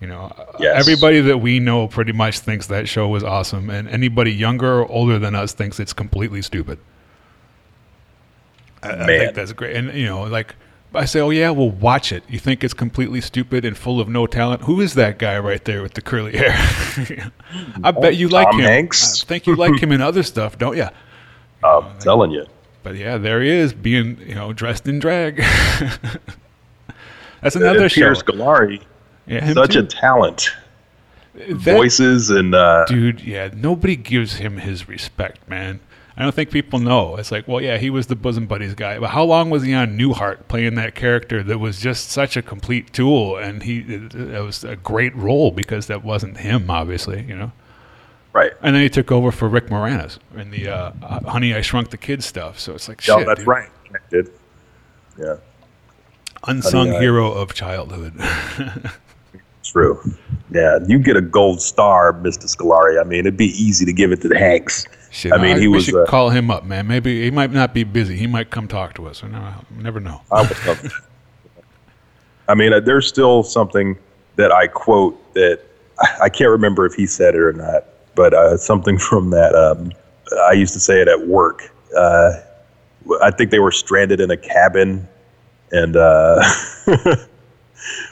You know, everybody that we know pretty much thinks that show was awesome, and anybody younger or older than us thinks it's completely stupid. I think that's great. And you know, like I say, oh yeah, well watch it. You think it's completely stupid and full of no talent? Who is that guy right there with the curly hair? I bet you like Tom him. Hanks? I think you like him in other stuff, don't ya? I'm telling you. But yeah, there he is, being, you know, dressed in drag. That's another show. Pierce Golari, such a talent. Voices and dude, yeah, nobody gives him his respect, man. I don't think people know. It's like, well, yeah, he was the Bosom Buddies guy, but how long was he on Newhart playing that character that was just such a complete tool? And it was a great role because that wasn't him, obviously, you know. Right, and then he took over for Rick Moranis in the "Honey, I Shrunk the Kids" stuff. So it's like, shit, that's dude. Right. I did. Yeah. Unsung hero of childhood. True. Yeah, you get a gold star, Mr. Scolari. I mean, it'd be easy to give it to the Hanks. Shit, I mean, we should call him up, man. Maybe he might not be busy. He might come talk to us. I never know. I would love that. I mean, there's still something that I quote that I can't remember if he said it or not. But something from that, I used to say it at work. I think they were stranded in a cabin, and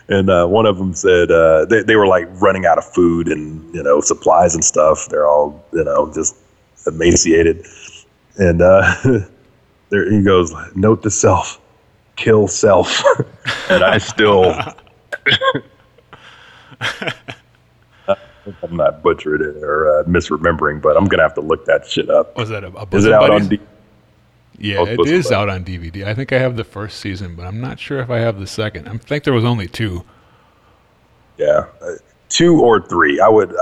and one of them said they were like running out of food and, you know, supplies and stuff. They're all, you know, just emaciated, and there he goes. Note to self: kill self. And I still. I'm not butchering it or misremembering, but I'm going to have to look that shit up. Was that a Bosom Buddies? Yeah, it is out on DVD. I think I have the first season, but I'm not sure if I have the second. I think there was only 2. Yeah, 2 or 3. I would.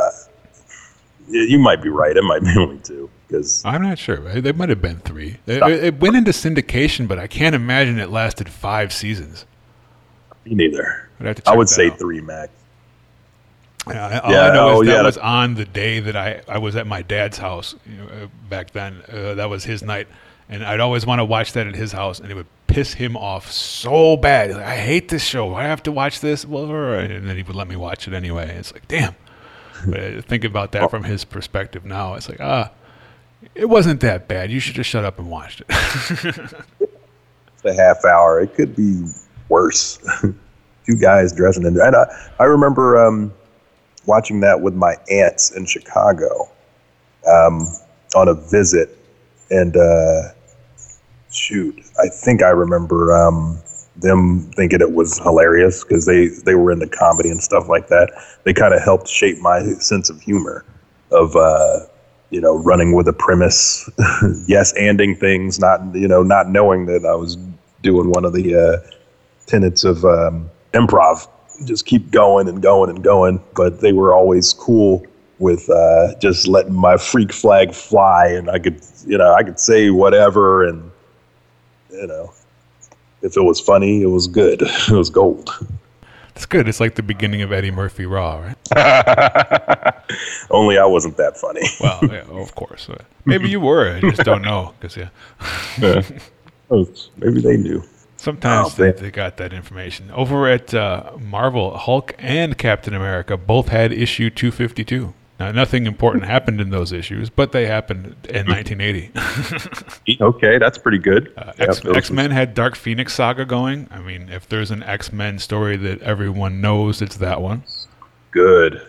You might be right. It might be only 2. Because I'm not sure. There might have been three. It went into syndication, but I can't imagine it lasted 5 seasons. Me neither. I would say out. 3 max. All I know is that was on the day that I was at my dad's house back then. That was his night. And I'd always want to watch that at his house, and it would piss him off so bad. Like, I hate this show. I have to watch this. And then he would let me watch it anyway. It's like, damn. But think about that from his perspective now. It's like, it wasn't that bad. You should just shut up and watch it. It's a half hour. It could be worse. Two guys dressing in. And I remember watching that with my aunts in Chicago on a visit. And I think I remember them thinking it was hilarious because they were into comedy and stuff like that. They kind of helped shape my sense of humor of, running with a premise, yes-anding things, not knowing that I was doing one of the tenets of improv. Just keep going and going and going. But they were always cool with just letting my freak flag fly, and I could say whatever, and if it was funny, it was good. It was gold. It's good. It's like the beginning of Eddie Murphy Raw, right? Only I wasn't that funny. Well, yeah, of course. Maybe you were. I just don't know. Cause, yeah. Maybe they knew. Sometimes they got that information. Over at Marvel, Hulk and Captain America both had issue 252. Now, nothing important happened in those issues, but they happened in 1980. Okay, that's pretty good. X-Men had Dark Phoenix Saga going. I mean, if there's an X-Men story that everyone knows, it's that one. Good.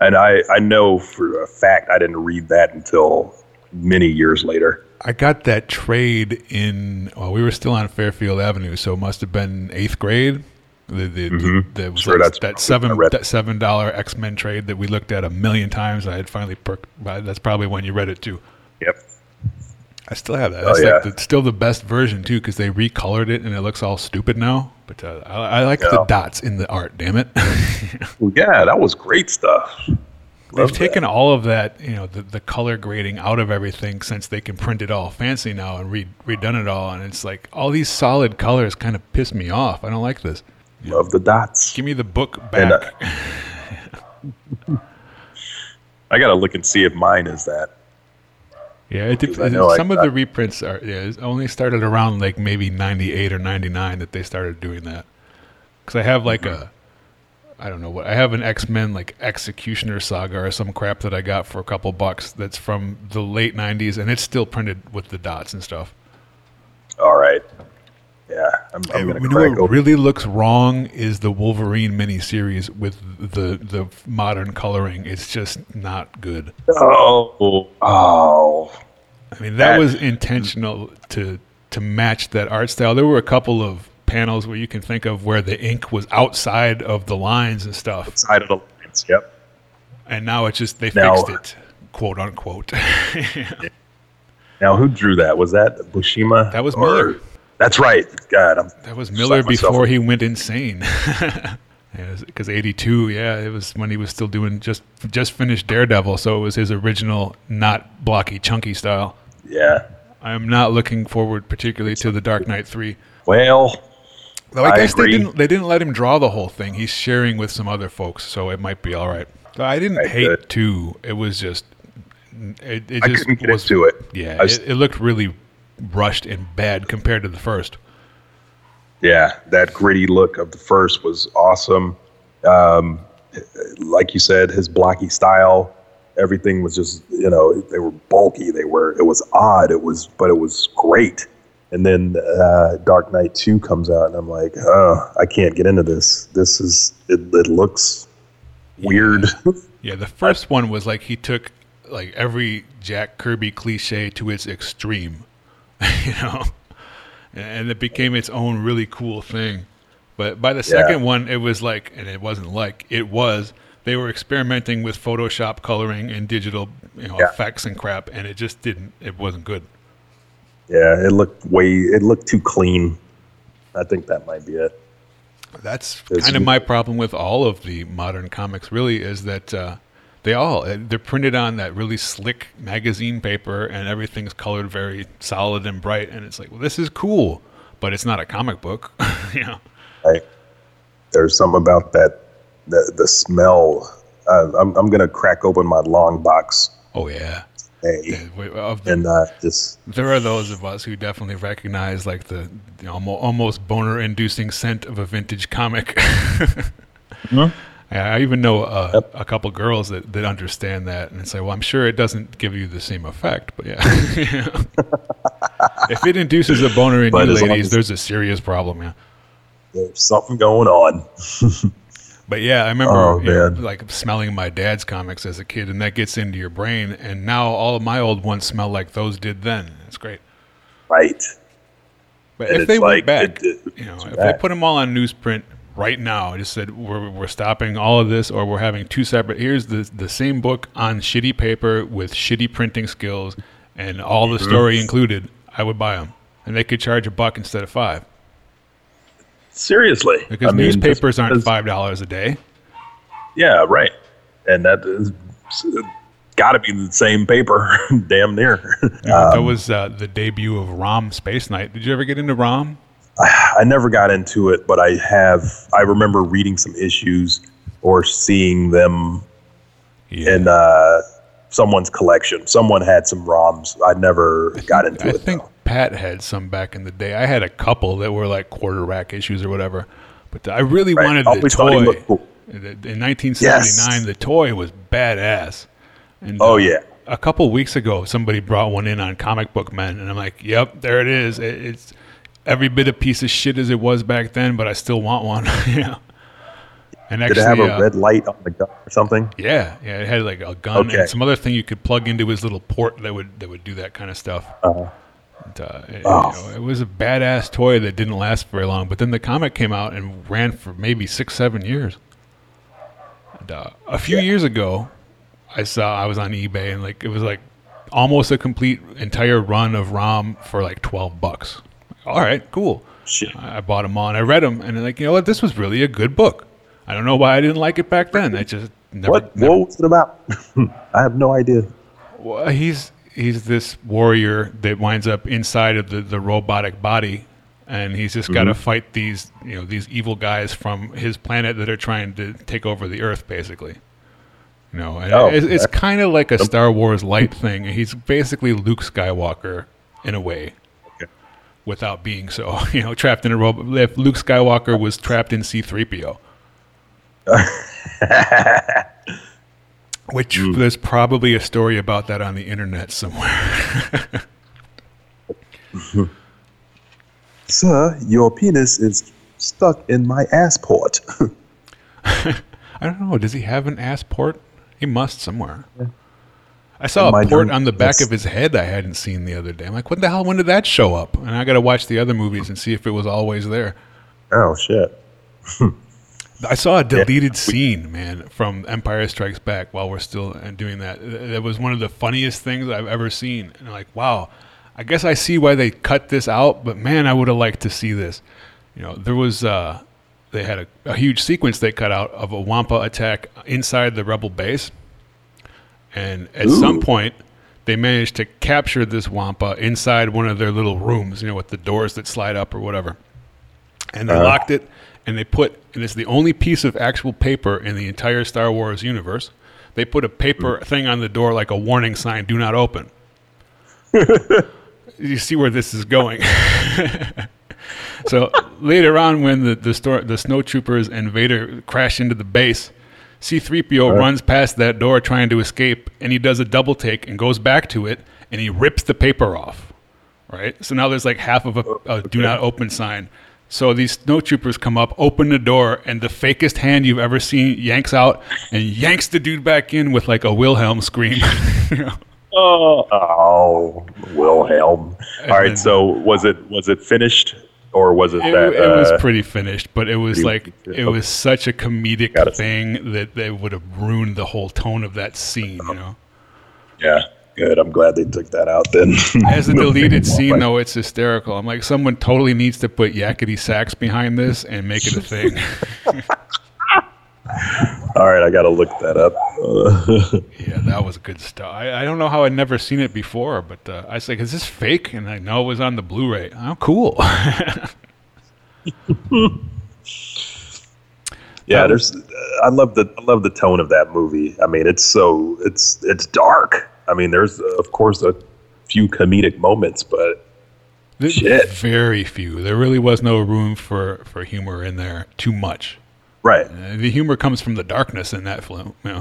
And I know for a fact I didn't read that until many years later. I got that trade we were still on Fairfield Avenue, so it must have been 8th grade. That $7 X-Men trade that we looked at 1,000,000 times. I had finally perked. That's probably when you read it too. Yep. I still have that. Still the best version too, because they recolored it and it looks all stupid now. But I like the dots in the art. Damn it. Yeah, that was great stuff. They've taken all of that, the color grading out of everything since they can print it all fancy now and redone it all. And it's like all these solid colors kind of piss me off. I don't like this. Love the dots. Give me the book back. And, I gotta look and see if mine is that. Yeah, some of the reprints are. Yeah, it only started around like maybe 98 or 99 that they started doing that. Because I have an X-Men like Executioner Saga or some crap that I got for a couple bucks. That's from the late 90s, and it's still printed with the dots and stuff. All right. Yeah, I'm gonna crack open. What really looks wrong is the Wolverine miniseries with the modern coloring. It's just not good. Oh! I mean, that was intentional to match that art style. There were a couple of panels where you can think of where the ink was outside of the lines and stuff. Outside of the lines, yep. And now it's just they fixed it, quote unquote. Yeah. Now, who drew that? Was that Buscema? That was Miller. That's right. God, that was Miller before he went insane. Because 82, it was when he was still doing just finished Daredevil, so it was his original not blocky, chunky style. Yeah. I'm not looking forward particularly to the Dark Knight 3. Well, though I guess agree. They didn't let him draw the whole thing. He's sharing with some other folks, so it might be all right. So I didn't hate 2. It was just I couldn't get into it. Yeah, it looked really rushed and bad compared to the first. Yeah, that gritty look of the first was awesome. Like you said, his blocky style, everything was just, they were bulky. It was odd. But it was great. And then Dark Knight 2 comes out, and I'm like, oh, I can't get into this. This is it looks weird. Yeah, the first one was like he took like every Jack Kirby cliche to its extreme. And it became its own really cool thing. But by the second one, it was like, and it wasn't like, it was, they were experimenting with Photoshop coloring and digital effects and crap, and it just it wasn't good. Yeah, it looked too clean. I think that might be it. That's kind of my problem with all of the modern comics, really, is that They're printed on that really slick magazine paper, and everything's colored very solid and bright. And it's like, well, this is cool, but it's not a comic book, you know. Right. There's something about that, the smell. I'm gonna crack open my long box. Oh yeah. Hey. There are those of us who definitely recognize like the almost boner-inducing scent of a vintage comic. Mm-hmm. I even know a couple girls that understand that and say, well, I'm sure it doesn't give you the same effect, but yeah. If it induces a boner in you, ladies, there's a serious problem, yeah. There's something going on. But yeah, I remember smelling my dad's comics as a kid, and that gets into your brain, and now all of my old ones smell like those did then. It's great. Right. But and if they went back, if they put them all on newsprint right now, I just said we're stopping all of this, or we're having two separate. Here's the same book on shitty paper with shitty printing skills, and all the story included. I would buy them, and they could charge $1 instead of $5. Seriously, because newspapers aren't $5 a day. Yeah, right, and that is got to be the same paper, damn near. That was the debut of ROM Space Night. Did you ever get into ROM? I never got into it, but I remember reading some issues or seeing them in someone's collection. Someone had some ROMs. I never got into it. I think Pat had some back in the day. I had a couple that were like quarter rack issues or whatever, but I really wanted the toy. Cool. In 1979, the toy was badass. And, yeah. A couple weeks ago, somebody brought one in on Comic Book Men, and I'm like, yep, there it is. It's every bit of piece of shit as it was back then, but I still want one. Yeah. And actually, did it have a red light on the gun or something? Yeah, it had like a gun and some other thing you could plug into his little port that would do that kind of stuff. Uh-huh. And, it was a badass toy that didn't last very long, but then the comic came out and ran for maybe 6-7 years. And, a few years ago, I was on eBay, and like it was like almost a complete entire run of ROM for like $12. All right, cool. Shit. I bought them all, and I read them, and like, you know what? This was really a good book. I don't know why I didn't like it back then. I just never. What was it about? I have no idea. Well, he's this warrior that winds up inside of the robotic body, and he's just got to fight these these evil guys from his planet that are trying to take over the Earth, basically. It's kind of like a Star Wars light thing. He's basically Luke Skywalker in a way. Without being so, trapped in a robot. If Luke Skywalker was trapped in C-3PO. Which there's probably a story about that on the internet somewhere. Sir, your penis is stuck in my ass port. I don't know. Does he have an ass port? He must somewhere. Yeah. I saw a port on the back of his head I hadn't seen the other day. I'm like, what the hell? When did that show up? And I got to watch the other movies and see if it was always there. Oh, shit. I saw a deleted scene, man, from Empire Strikes Back while we're still doing that. That was one of the funniest things I've ever seen. And I'm like, wow, I guess I see why they cut this out, but man, I would have liked to see this. There was, they had a huge sequence they cut out of a Wampa attack inside the Rebel base. And at some point, they managed to capture this Wampa inside one of their little rooms, with the doors that slide up or whatever. And they locked it, and they put, and it's the only piece of actual paper in the entire Star Wars universe, they put a paper thing on the door like a warning sign, do not open. You see where this is going. So later on, when the snowtroopers and Vader crash into the base, C-3PO runs past that door trying to escape, and he does a double take and goes back to it, and he rips the paper off, right? So now there's like half of a do not open sign. So these snowtroopers come up, open the door, and the fakest hand you've ever seen yanks out and yanks the dude back in with like a Wilhelm scream. Oh, Wilhelm. All right, so was it finished? Or was it that? It was pretty finished, but it was was such a comedic thing that they would have ruined the whole tone of that scene, Yeah, good. I'm glad they took that out then. As a deleted scene, though, it's hysterical. I'm like, someone totally needs to put yakety sax behind this and make it a thing. All right, I got to look that up. Yeah, that was good stuff. I don't know how I'd never seen it before, but I was like, is this fake? And I know it was on the Blu-ray. Oh, cool. Yeah, there's. I love the tone of that movie. I mean, it's dark. I mean, there's of course a few comedic moments, but shit, very few. There really was no room for humor in there. Too much. Right. The humor comes from the darkness in that film. You know,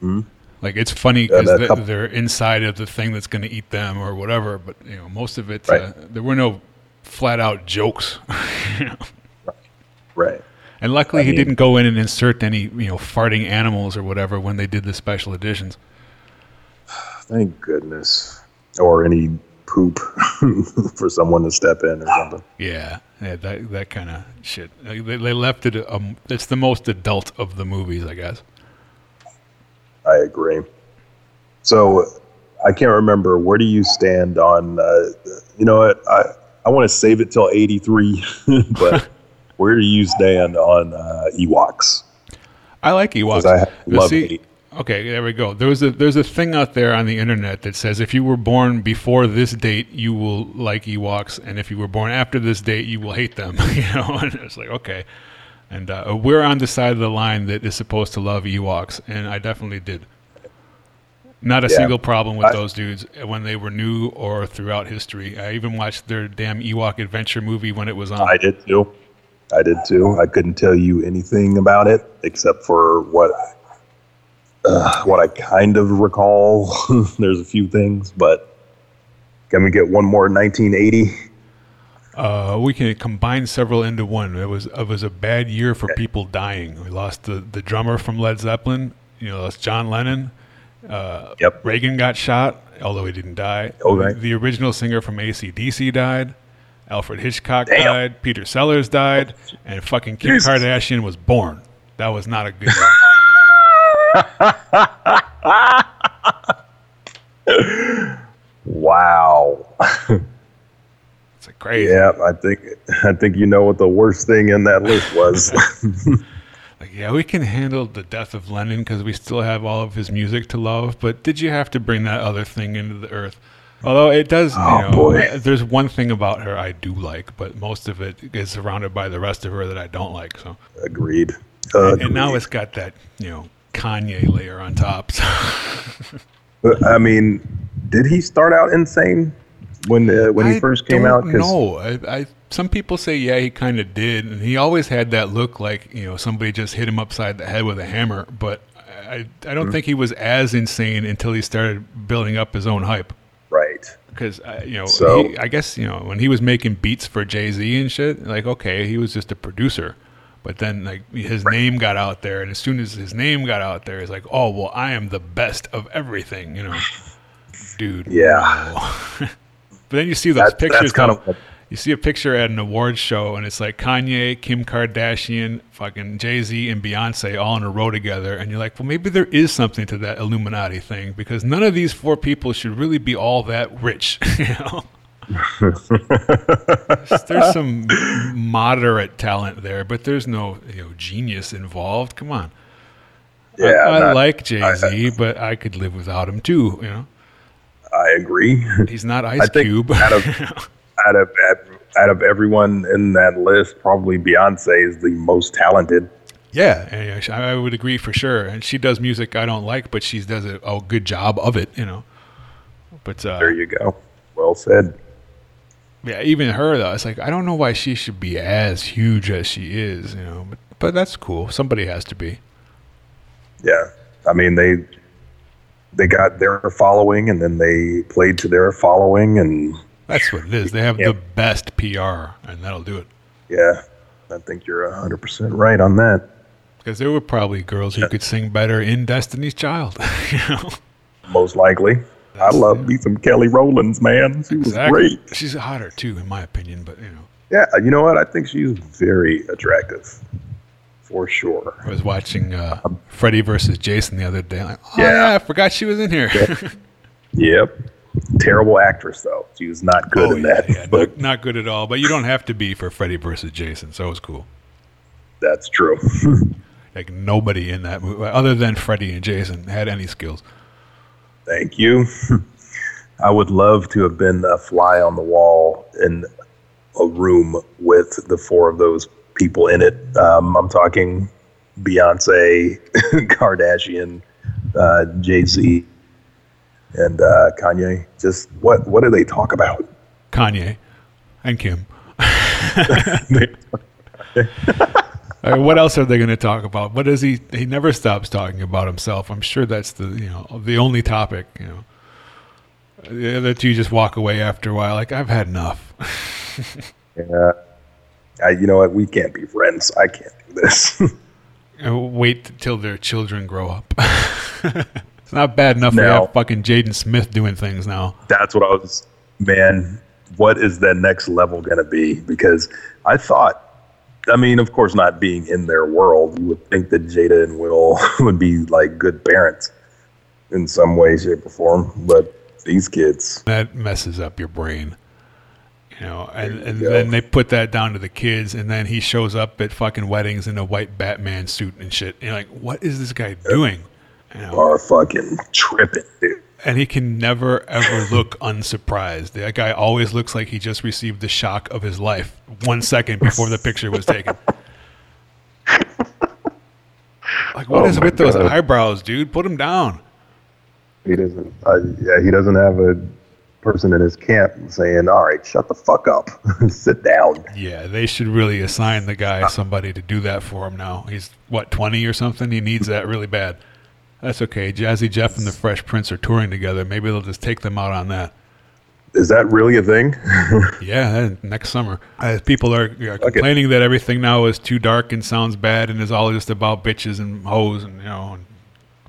mm-hmm. Like it's funny because they're inside of the thing that's going to eat them or whatever. But you know, most of it, right. There were no flat out jokes. You know? Right. And luckily, he didn't go in and insert any, farting animals or whatever when they did the special editions. Thank goodness. Or any poop for someone to step in or something. Yeah, that kind of shit. Like they left it. It's the most adult of the movies, I guess. I agree. So I can't remember. Where do you stand on? You know what? I want to save it till 83, but. Where do you stand on Ewoks? I like Ewoks. I love it. Okay, there we go. There's a thing out there on the internet that says if you were born before this date, you will like Ewoks, and if you were born after this date, you will hate them. And it's like, okay. And we're on the side of the line that is supposed to love Ewoks, and I definitely did. Not a single problem with those dudes when they were new or throughout history. I even watched their damn Ewok adventure movie when it was on. I did too. I couldn't tell you anything about it except for what I kind of recall. There's a few things, but can we get one more 1980? We can combine several into one. It was a bad year for people dying. We lost the drummer from Led Zeppelin. Lost John Lennon. Reagan got shot, although he didn't die. Okay. The original singer from AC/DC died. Alfred Hitchcock died, Peter Sellers died, and fucking Kim Kardashian was born. That was not a good one. Wow. It's like crazy. Yeah, I think you know what the worst thing in that list was. We can handle the death of Lennon because we still have all of his music to love, but did you have to bring that other thing into the earth? Although it does, there's one thing about her I do like, but most of it is surrounded by the rest of her that I don't like. So agreed. And now it's got that, Kanye layer on top. So. I mean, did he start out insane when he first came out? No, some people say he kind of did, and he always had that look like somebody just hit him upside the head with a hammer. But I don't think he was as insane until he started building up his own hype. Right. Because, I guess, when he was making beats for Jay-Z and shit, like, okay, he was just a producer. But then, like, his name got out there. And as soon as his name got out there, it's like, oh, well, I am the best of everything, Dude. Yeah. Wow. But then you see those pictures. You see a picture at an awards show, and it's like Kanye, Kim Kardashian, fucking Jay-Z, and Beyonce all in a row together. And you're like, well, maybe there is something to that Illuminati thing, because none of these four people should really be all that rich. There's some moderate talent there, but there's no genius involved. Come on. Yeah, I like Jay-Z, but I could live without him too. I agree. He's not Ice Cube. Out of everyone in that list, probably Beyonce is the most talented. Yeah, I would agree for sure. And she does music I don't like, but she does a good job of it, But there you go. Well said. Yeah, even her though. It's like I don't know why she should be as huge as she is, But that's cool. Somebody has to be. Yeah, I mean they got their following, and then they played to their following, and. That's what it is. They have the best PR, and that'll do it. Yeah, I think you're 100% right on that. Because there were probably girls who could sing better in Destiny's Child. Most likely. That's I love me some Kelly Rowlands, man. She was great. She's hotter, too, in my opinion, but, Yeah, you know what? I think she's very attractive, for sure. I was watching Freddy vs. Jason the other day. Like, I forgot she was in here. Yep. Terrible actress, though. She was not good in that. Yeah, but not good at all. But you don't have to be for Freddy vs. Jason, so it was cool. That's true. Like, nobody in that movie, other than Freddy and Jason, had any skills. Thank you. I would love to have been a fly on the wall in a room with the four of those people in it. I'm talking Beyonce, Kardashian, Jay-Z, and Kanye. Just what do they talk about? Kanye and Kim. What else are they going to talk about? What is he? He never stops talking about himself. I'm sure that's the only topic. That you just walk away after a while. Like, I've had enough. Yeah, you know what? We can't be friends. I can't do this. Wait till their children grow up. It's not bad enough we have fucking Jaden Smith doing things now. That's what I was. Man, what is the next level going to be? Because I thought. I mean, of course, not being in their world, you would think that Jada and Will would be like good parents in some way, shape, or form. But these kids, that messes up your brain, and then they put that down to the kids. And then he shows up at fucking weddings in a white Batman suit and shit. And you're like, what is this guy doing? Are fucking tripping, dude. And he can never, ever look unsurprised. That guy always looks like he just received the shock of his life 1 second before the picture was taken. Like, what is with those eyebrows, dude? Put them down. He doesn't. He doesn't have a person in his camp saying, "All right, shut the fuck up, sit down." Yeah, they should really assign the guy somebody to do that for him now. He's what, 20 or something? He needs that really bad. That's okay. Jazzy Jeff and the Fresh Prince are touring together. Maybe they'll just take them out on that. Is that really a thing? Yeah, next summer. People are complaining that everything now is too dark and sounds bad and is all just about bitches and hoes and, and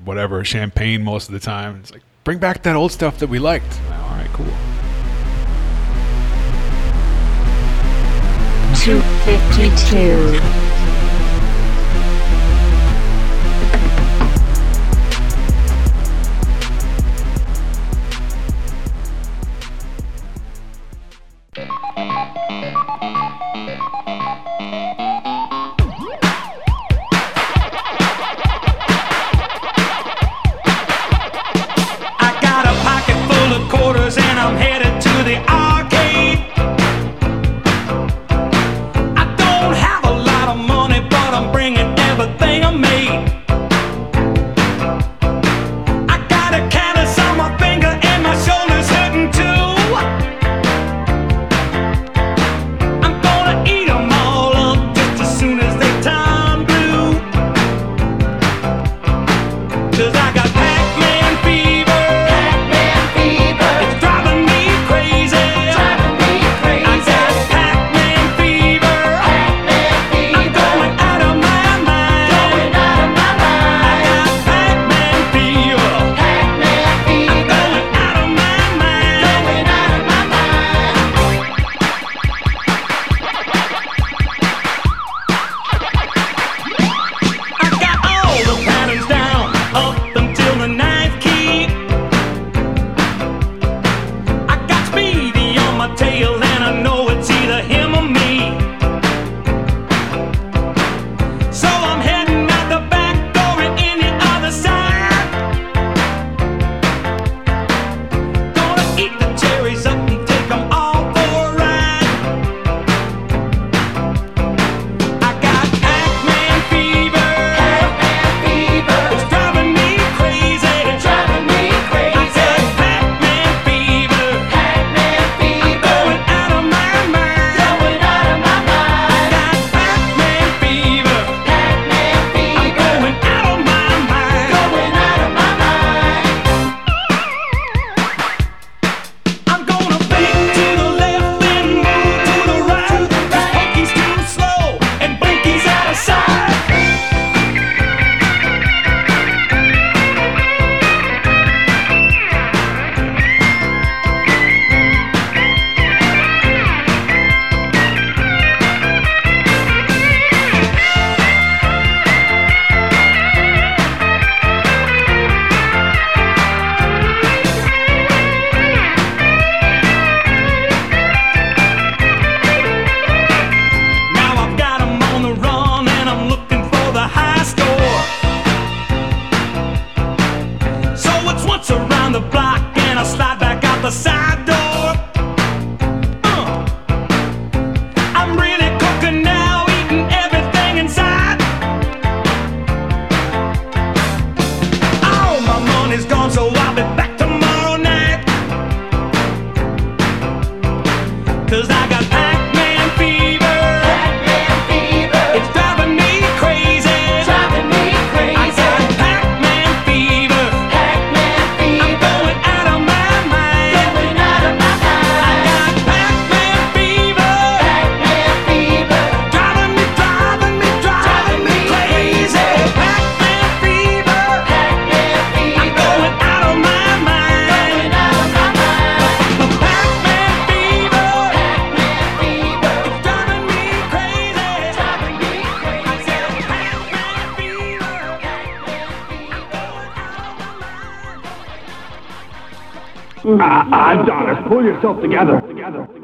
whatever, champagne most of the time. It's like, bring back that old stuff that we liked. All right, cool. 252. I'm Donner. Pull yourself together.